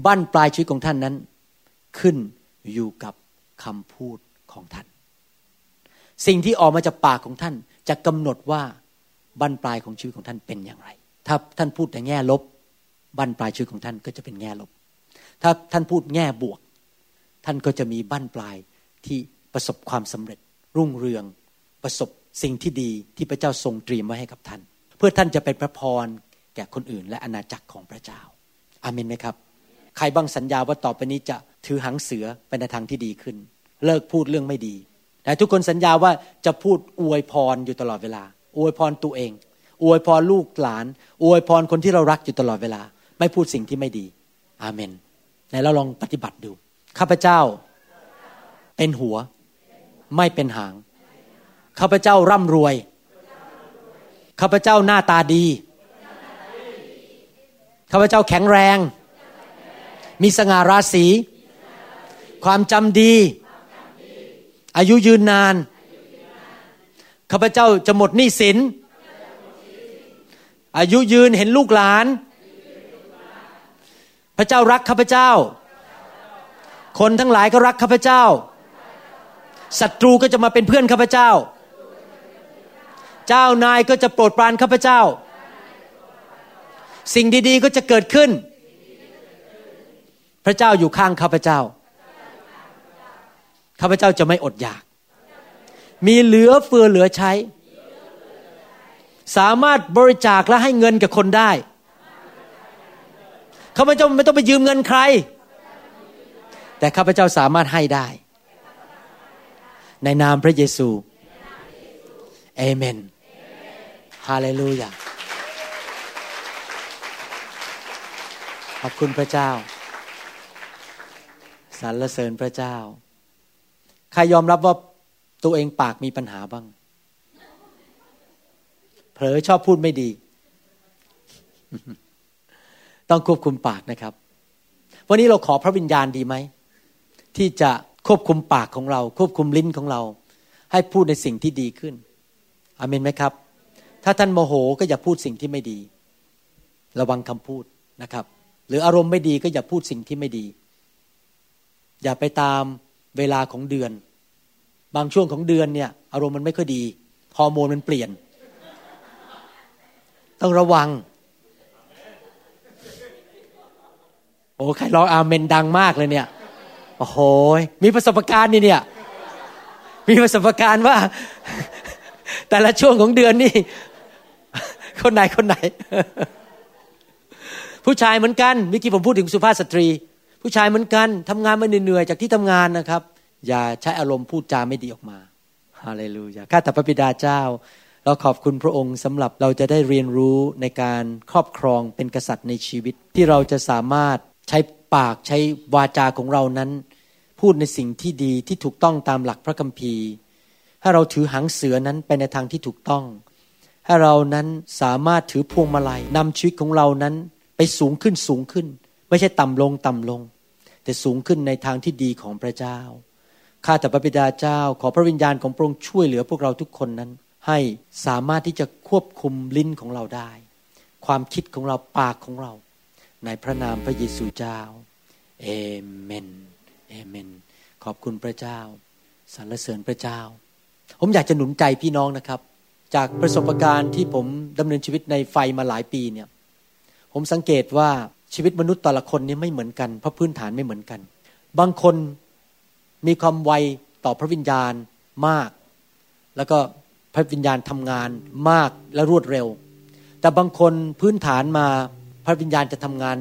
บั้นปลายชีวิตของท่านนั้นขึ้นอยู่กับคำพูดของท่านสิ่งที่ออกมาจากปากของท่านจะกำหนดว่าบั้นปลายของชีวิตของท่านเป็นอย่างไรถ้าท่านพูดแต่แง่ลบบั้นปลายชีวิตของท่านก็จะเป็นแง่ลบถ้าท่านพูดแง่บวกท่านก็จะมีบั้นปลายที่ประสบความสำเร็จรุ่งเรืองประสบสิ่งที่ดีที่พระเจ้าทรงเตรียมไว้ให้กับท่านเพื่อท่านจะเป็นพระพรแก่คนอื่นและอาณาจักรของพระเจ้าอาเมนไหมครับใครบ้างสัญญาว่าต่อไปนี้จะถือหางเสือไปในทางที่ดีขึ้นเลิกพูดเรื่องไม่ดีแต่ทุกคนสัญญาว่าจะพูดอวยพรอยู่ตลอดเวลาอวยพรตัวเองอวยพรลูกหลานอวยพรคนที่เรารักอยู่ตลอดเวลาไม่พูดสิ่งที่ไม่ดีอาเมนไหนเราลองปฏิบัติดูข้าพเจ้าเป็นหัวไม่เป็นหางข้าพเจ้าร่ำรวยข้าพเจ้าหน้าตาดีข้าพเจ้าแข็งแรงมีสง่าราศีความจำดีอายุยืนนานข้าพเจ้าจะหมดหนี้สินอายุยืนเห็นลูกหลานพระเจ้ารักข้าพเจ้าคนทั้งหลายก็รักข้าพเจ้าศัตรูก็จะมาเป็นเพื่อนข้าพเจ้าเจ้านายก็จะโปรดปรานข้าพเจ้าสิ่งดีๆก็จะเกิดขึ้นพระเจ้าอยู่ข้างข้าพเจ้าข้าพเจ้าจะไม่อดอยากมีเหลือเฟือเหลือใช้สามารถบริจาคและให้เงินกับคนได้ข้าพเจ้าไม่ต้องไปยืมเงินใครแต่ข้าพเจ้าสามารถให้ได้ในนามพระเยซูเอเมนฮาเลลูยาขอบคุณพระเจ้าสรรเสริญพระเจ้าใครยอมรับว่าตัวเองปากมีปัญหาบ้างเผลอชอบพูดไม่ดีต้องควบคุมปากนะครับวันนี้เราขอพระวิญญาณดีไหมที่จะควบคุมปากของเราควบคุมลิ้นของเราให้พูดในสิ่งที่ดีขึ้นอาเมนไหมครับถ้าท่านโมโหก็อย่าพูดสิ่งที่ไม่ดีระวังคำพูดนะครับหรืออารมณ์ไม่ดีก็อย่าพูดสิ่งที่ไม่ดีอย่าไปตามเวลาของเดือนบางช่วงของเดือนเนี่ยอารมณ์มันไม่ค่อยดีฮอร์โมนมันเปลี่ยนต้องระวังโอ้ใครร้องอาเมนดังมากเลยเนี่ยโอ้โหมีประสบการณ์นี่เนี่ยมีประสบการณ์ว่าแต่ละช่วงของเดือนนี่คนไหนคนไหนผู้ชายเหมือนกันเมื่อกี้ผมพูดถึงสุภาพสตรีผู้ชายเหมือนกันทำงานมาเหนื่อยๆจากที่ทำงานนะครับอย่าใช้อารมณ์พูดจาไม่ดีออกมาฮาเลลูยาข้าแต่พระบิดาเจ้าเราขอบคุณพระองค์สำหรับเราจะได้เรียนรู้ในการครอบครองเป็นกษัตริย์ในชีวิตที่เราจะสามารถใช้ปากใช้วาจาของเรานั้นพูดในสิ่งที่ดีที่ถูกต้องตามหลักพระคัมภีร์ให้เราถือหางเสือนั้นไปในทางที่ถูกต้องให้เรานั้นสามารถถือพวงมาลัยนำชีวิตของเรานั้นไปสูงขึ้นสูงขึ้นไม่ใช่ต่ำลงต่ำลงแต่สูงขึ้นในทางที่ดีของพระเจ้าข้าแต่พระบิดาเจ้าขอพระวิญญาณของพระองค์ช่วยเหลือพวกเราทุกคนนั้นให้สามารถที่จะควบคุมลิ้นของเราได้ความคิดของเราปากของเราในพระนามพระเยซูเจ้าเอเมนเอเมนขอบคุณพระเจ้าสรรเสริญพระเจ้าผมอยากจะหนุนใจพี่น้องนะครับจากประสบการณ์ที่ผมดำเนินชีวิตในไฟมาหลายปีเนี่ยผมสังเกตว่าชีวิตมนุษย์แต่ละคนนี่ไม่เหมือนกันเพราะพื้นฐานไม่เหมือนกันบางคนมีความไวต่อพระวิญญาณมากแล้วก็พระวิญญาณทำงานมากและรวดเร็วแต่บางคนพื้นฐานมาพระวิญญาณจะทำงาน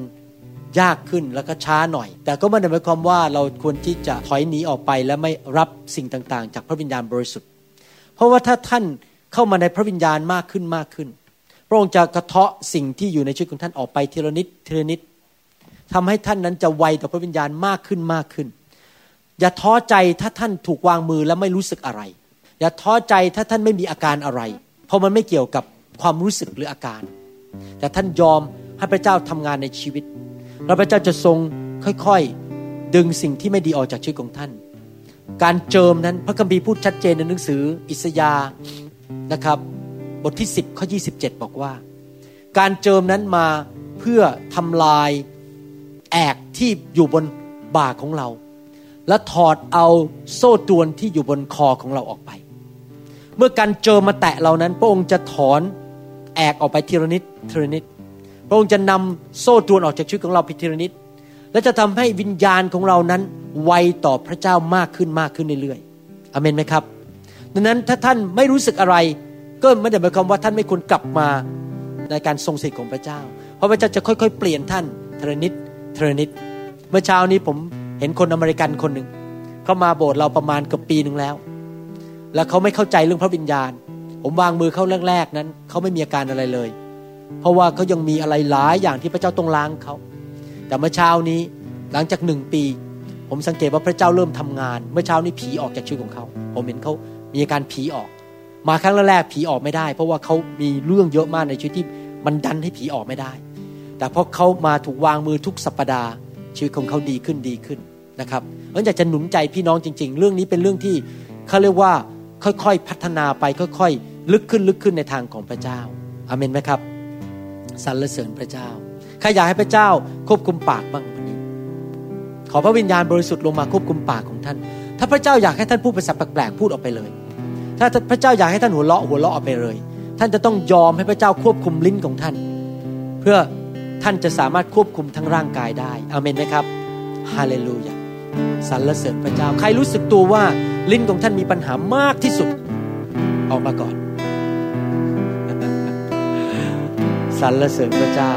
ยากขึ้นแล้วก็ช้าหน่อยแต่ก็ไม่ได้หมายความว่าเราควรที่จะถอยหนีออกไปและไม่รับสิ่งต่างๆจากพระวิญญาณบริสุทธิ์เพราะว่าถ้าท่านเข้ามาในพระวิญญาณมากขึ้นมากขึ้นพระองค์จะกระเทาะสิ่งที่อยู่ในชีวิตของท่านออกไปทีละนิดทีละนิดทำให้ท่านนั้นจะไวต่อพระวิญญาณมากขึ้นมากขึ้นอย่าท้อใจถ้าท่านถูกวางมือและไม่รู้สึกอะไรอย่าท้อใจถ้าท่านไม่มีอาการอะไรเพราะมันไม่เกี่ยวกับความรู้สึกหรืออาการแต่ท่านยอมให้พระเจ้าทำงานในชีวิตและพระเจ้าจะทรงค่อยๆดึงสิ่งที่ไม่ดีออกจากชีวิตของท่าน การเจิมนั้นพระคัมภีร์พูดชัดเจนในหนังสืออิสยาห์นะครับบทที่สิบข้อยี่สิบเจ็ดบอกว่าการเจิมนั้นมาเพื่อทำลายแอกที่อยู่บนบ่าของเราและถอดเอาโซ่ตรวนที่อยู่บนคอของเราออกไปเมื่อการเจิมมาแตะเรานั้นพระองค์จะถอนแอกออกไปทีละนิดทีละนิดพระองค์จะนำโซ่ตรวนออกจากชีวิตของเราไปทีละนิดและจะทำให้วิญญาณของเรานั้นไวต่อพระเจ้ามากขึ้นมากขึ้นเรื่อยๆอาเมนไหมครับดังนั้นถ้าท่านไม่รู้สึกอะไรก็ไม่ได้หมายความว่าท่านไม่ควรกลับมาในการทรงสิทธิ์ของพระเจ้าเพราะพระเจ้าจะค่อยๆเปลี่ยนท่านทีละนิดทีละนิดเมื่อเช้านี้ผมเห็นคนอเมริกันคนหนึ่งเขามาโบสถ์เราประมาณเกือบปีนึงแล้วแล้วเขาไม่เข้าใจเรื่องพระวิญญาณผมวางมือเขาแรกๆนั้นเขาไม่มีอาการอะไรเลยเพราะว่าเขายังมีอะไรหลายอย่างที่พระเจ้าต้องล้างเขาแต่เมื่อเช้านี้หลังจากหนึ่งปีผมสังเกตว่าพระเจ้าเริ่มทำงานเมื่อเช้านี้ผีออกจากชีวิตของเขาผมเห็นเขามีอาการผีออกมาครั้งแรกๆผีออกไม่ได้เพราะว่าเขามีเรื่องเยอะมากในชีวิตที่มันดันให้ผีออกไม่ได้แต่พอเขามาถูกวางมือทุกสัปดาห์ชีวิตของเขาดีขึ้นดีขึ้นนะครับผมอยากจะหนุนใจพี่น้องจริงๆเรื่องนี้เป็นเรื่องที่เขาเรียกว่าค่อยๆพัฒนาไปค่อยๆลึกขึ้นลึกขึ้นในทางของพระเจ้าอาเมนไหมครับสรรเสริญพระเจ้าใครอยากให้พระเจ้าควบคุมปากบ้างวันนี้ขอพระวิญญาณบริสุทธิ์ลงมาควบคุมปากของท่านถ้าพระเจ้าอยากให้ท่านพูดภาษาแปลกๆพูดออกไปเลยถ้าพระเจ้าอยากให้ท่านหัวเราะหัวเราะออกไปเลยท่านจะต้องยอมให้พระเจ้าควบคุมลิ้นของท่านเพื่อท่านจะสามารถควบคุมทั้งร่างกายได้อาเมนไหมครับฮาเลลูยาสรรเสริญพระเจ้าใครรู้สึกตัวว่าลิ้นของท่านมีปัญหามากที่สุดออกมาก่อนสรรเสริญพระเจ้า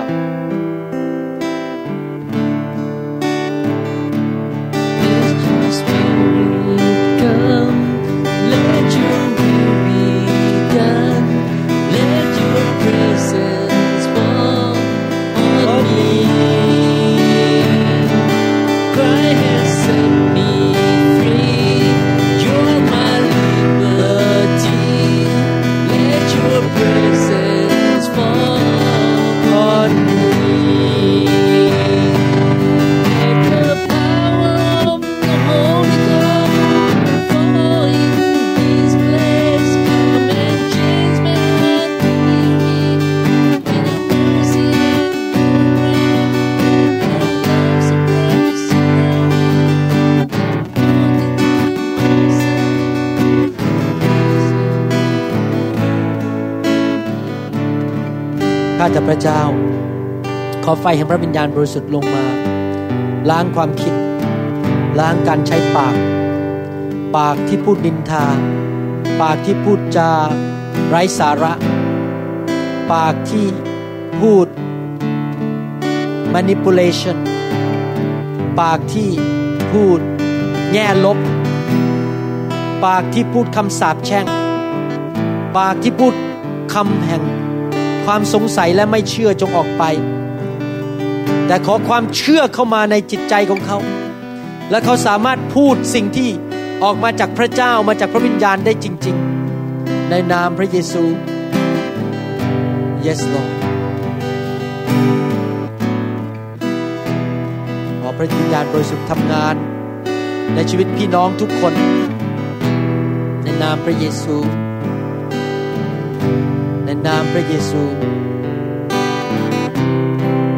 ข้าแต่พระเจ้าขอไฟแห่งพระวิญญาณบริสุทธิ์ลงมาล้างความคิดล้างการใช้ปากปากที่พูดนินทาปากที่พูดจาไร้สาระปากที่พูด manipulation ปากที่พูดแง่ลบปากที่พูดคำสาปแช่งปากที่พูดคำแห่งความสงสัยและไม่เชื่อจงออกไปแต่ขอความเชื่อเข้ามาในจิตใจของเขาและเขาสามารถพูดสิ่งที่ออกมาจากพระเจ้ามาจากพระวิญญาณได้จริงๆในนามพระเยซู Yes Lord ขอพระวิญญาณบริสุทธิ์ทำงานในชีวิตพี่น้องทุกคนในนามพระเยซูในนามพระเยซู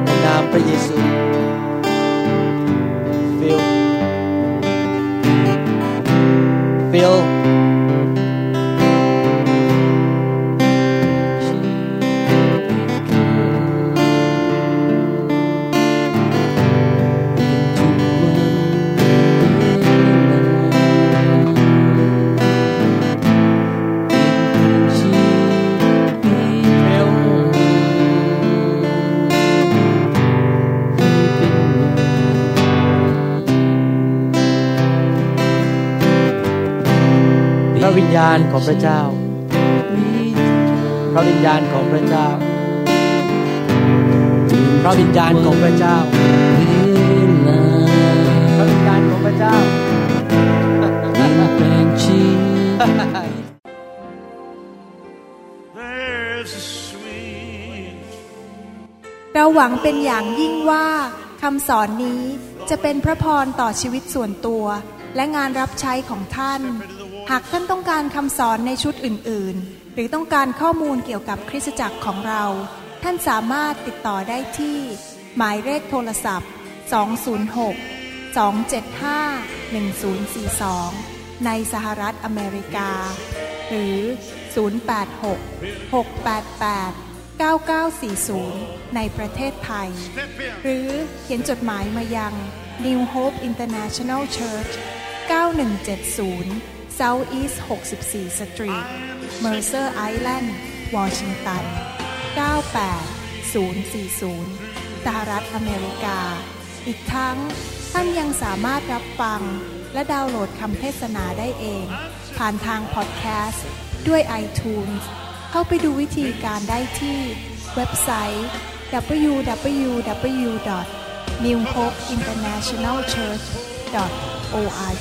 ในนามพระเยซู Fill Fillพระวิญญาณของพระเจ้าพระวิญญาณของพระเจ้าพระวิญญาณของพระเจ้าพระวิญญาณของพระเจ้าเราหวังเป็นอย่างยิ่งว่าคำสอนนี้จะเป็นพระพรต่อชีวิตส่วนตัว และงานรับใช้ของท่านหากท่านต้องการคำสอนในชุดอื่นๆหรือต้องการข้อมูลเกี่ยวกับคริสตจักรของเราท่านสามารถติดต่อได้ที่หมายเลขโทรศัพท์สอง ศูนย์ หก สอง เจ็ด ห้า หนึ่ง ศูนย์ สี่ สองในสหรัฐอเมริกาหรือศูนย์ แปด หก หก แปด แปด เก้า เก้า สี่ ศูนย์ในประเทศไทยหรือเขียนจดหมายมายัง New Hope International Church เก้าหนึ่งเจ็ดศูนย์ South East หกสิบสี่ Street Mercer Island Washington เก้าแปดศูนย์สี่ศูนย์สหรัฐอเมริกาอีกทั้งท่านยังสามารถรับฟังและดาวน์โหลดคำเทศนาได้เองผ่านทางพอดแคสต์ด้วย iTunes เข้าไปดูวิธีการได้ที่เว็บไซต์ ดับเบิลยู ดับเบิลยู ดับเบิลยู ดอท นิว โฮป อินเตอร์เนชั่นแนล เชิร์ช ดอท โอ อาร์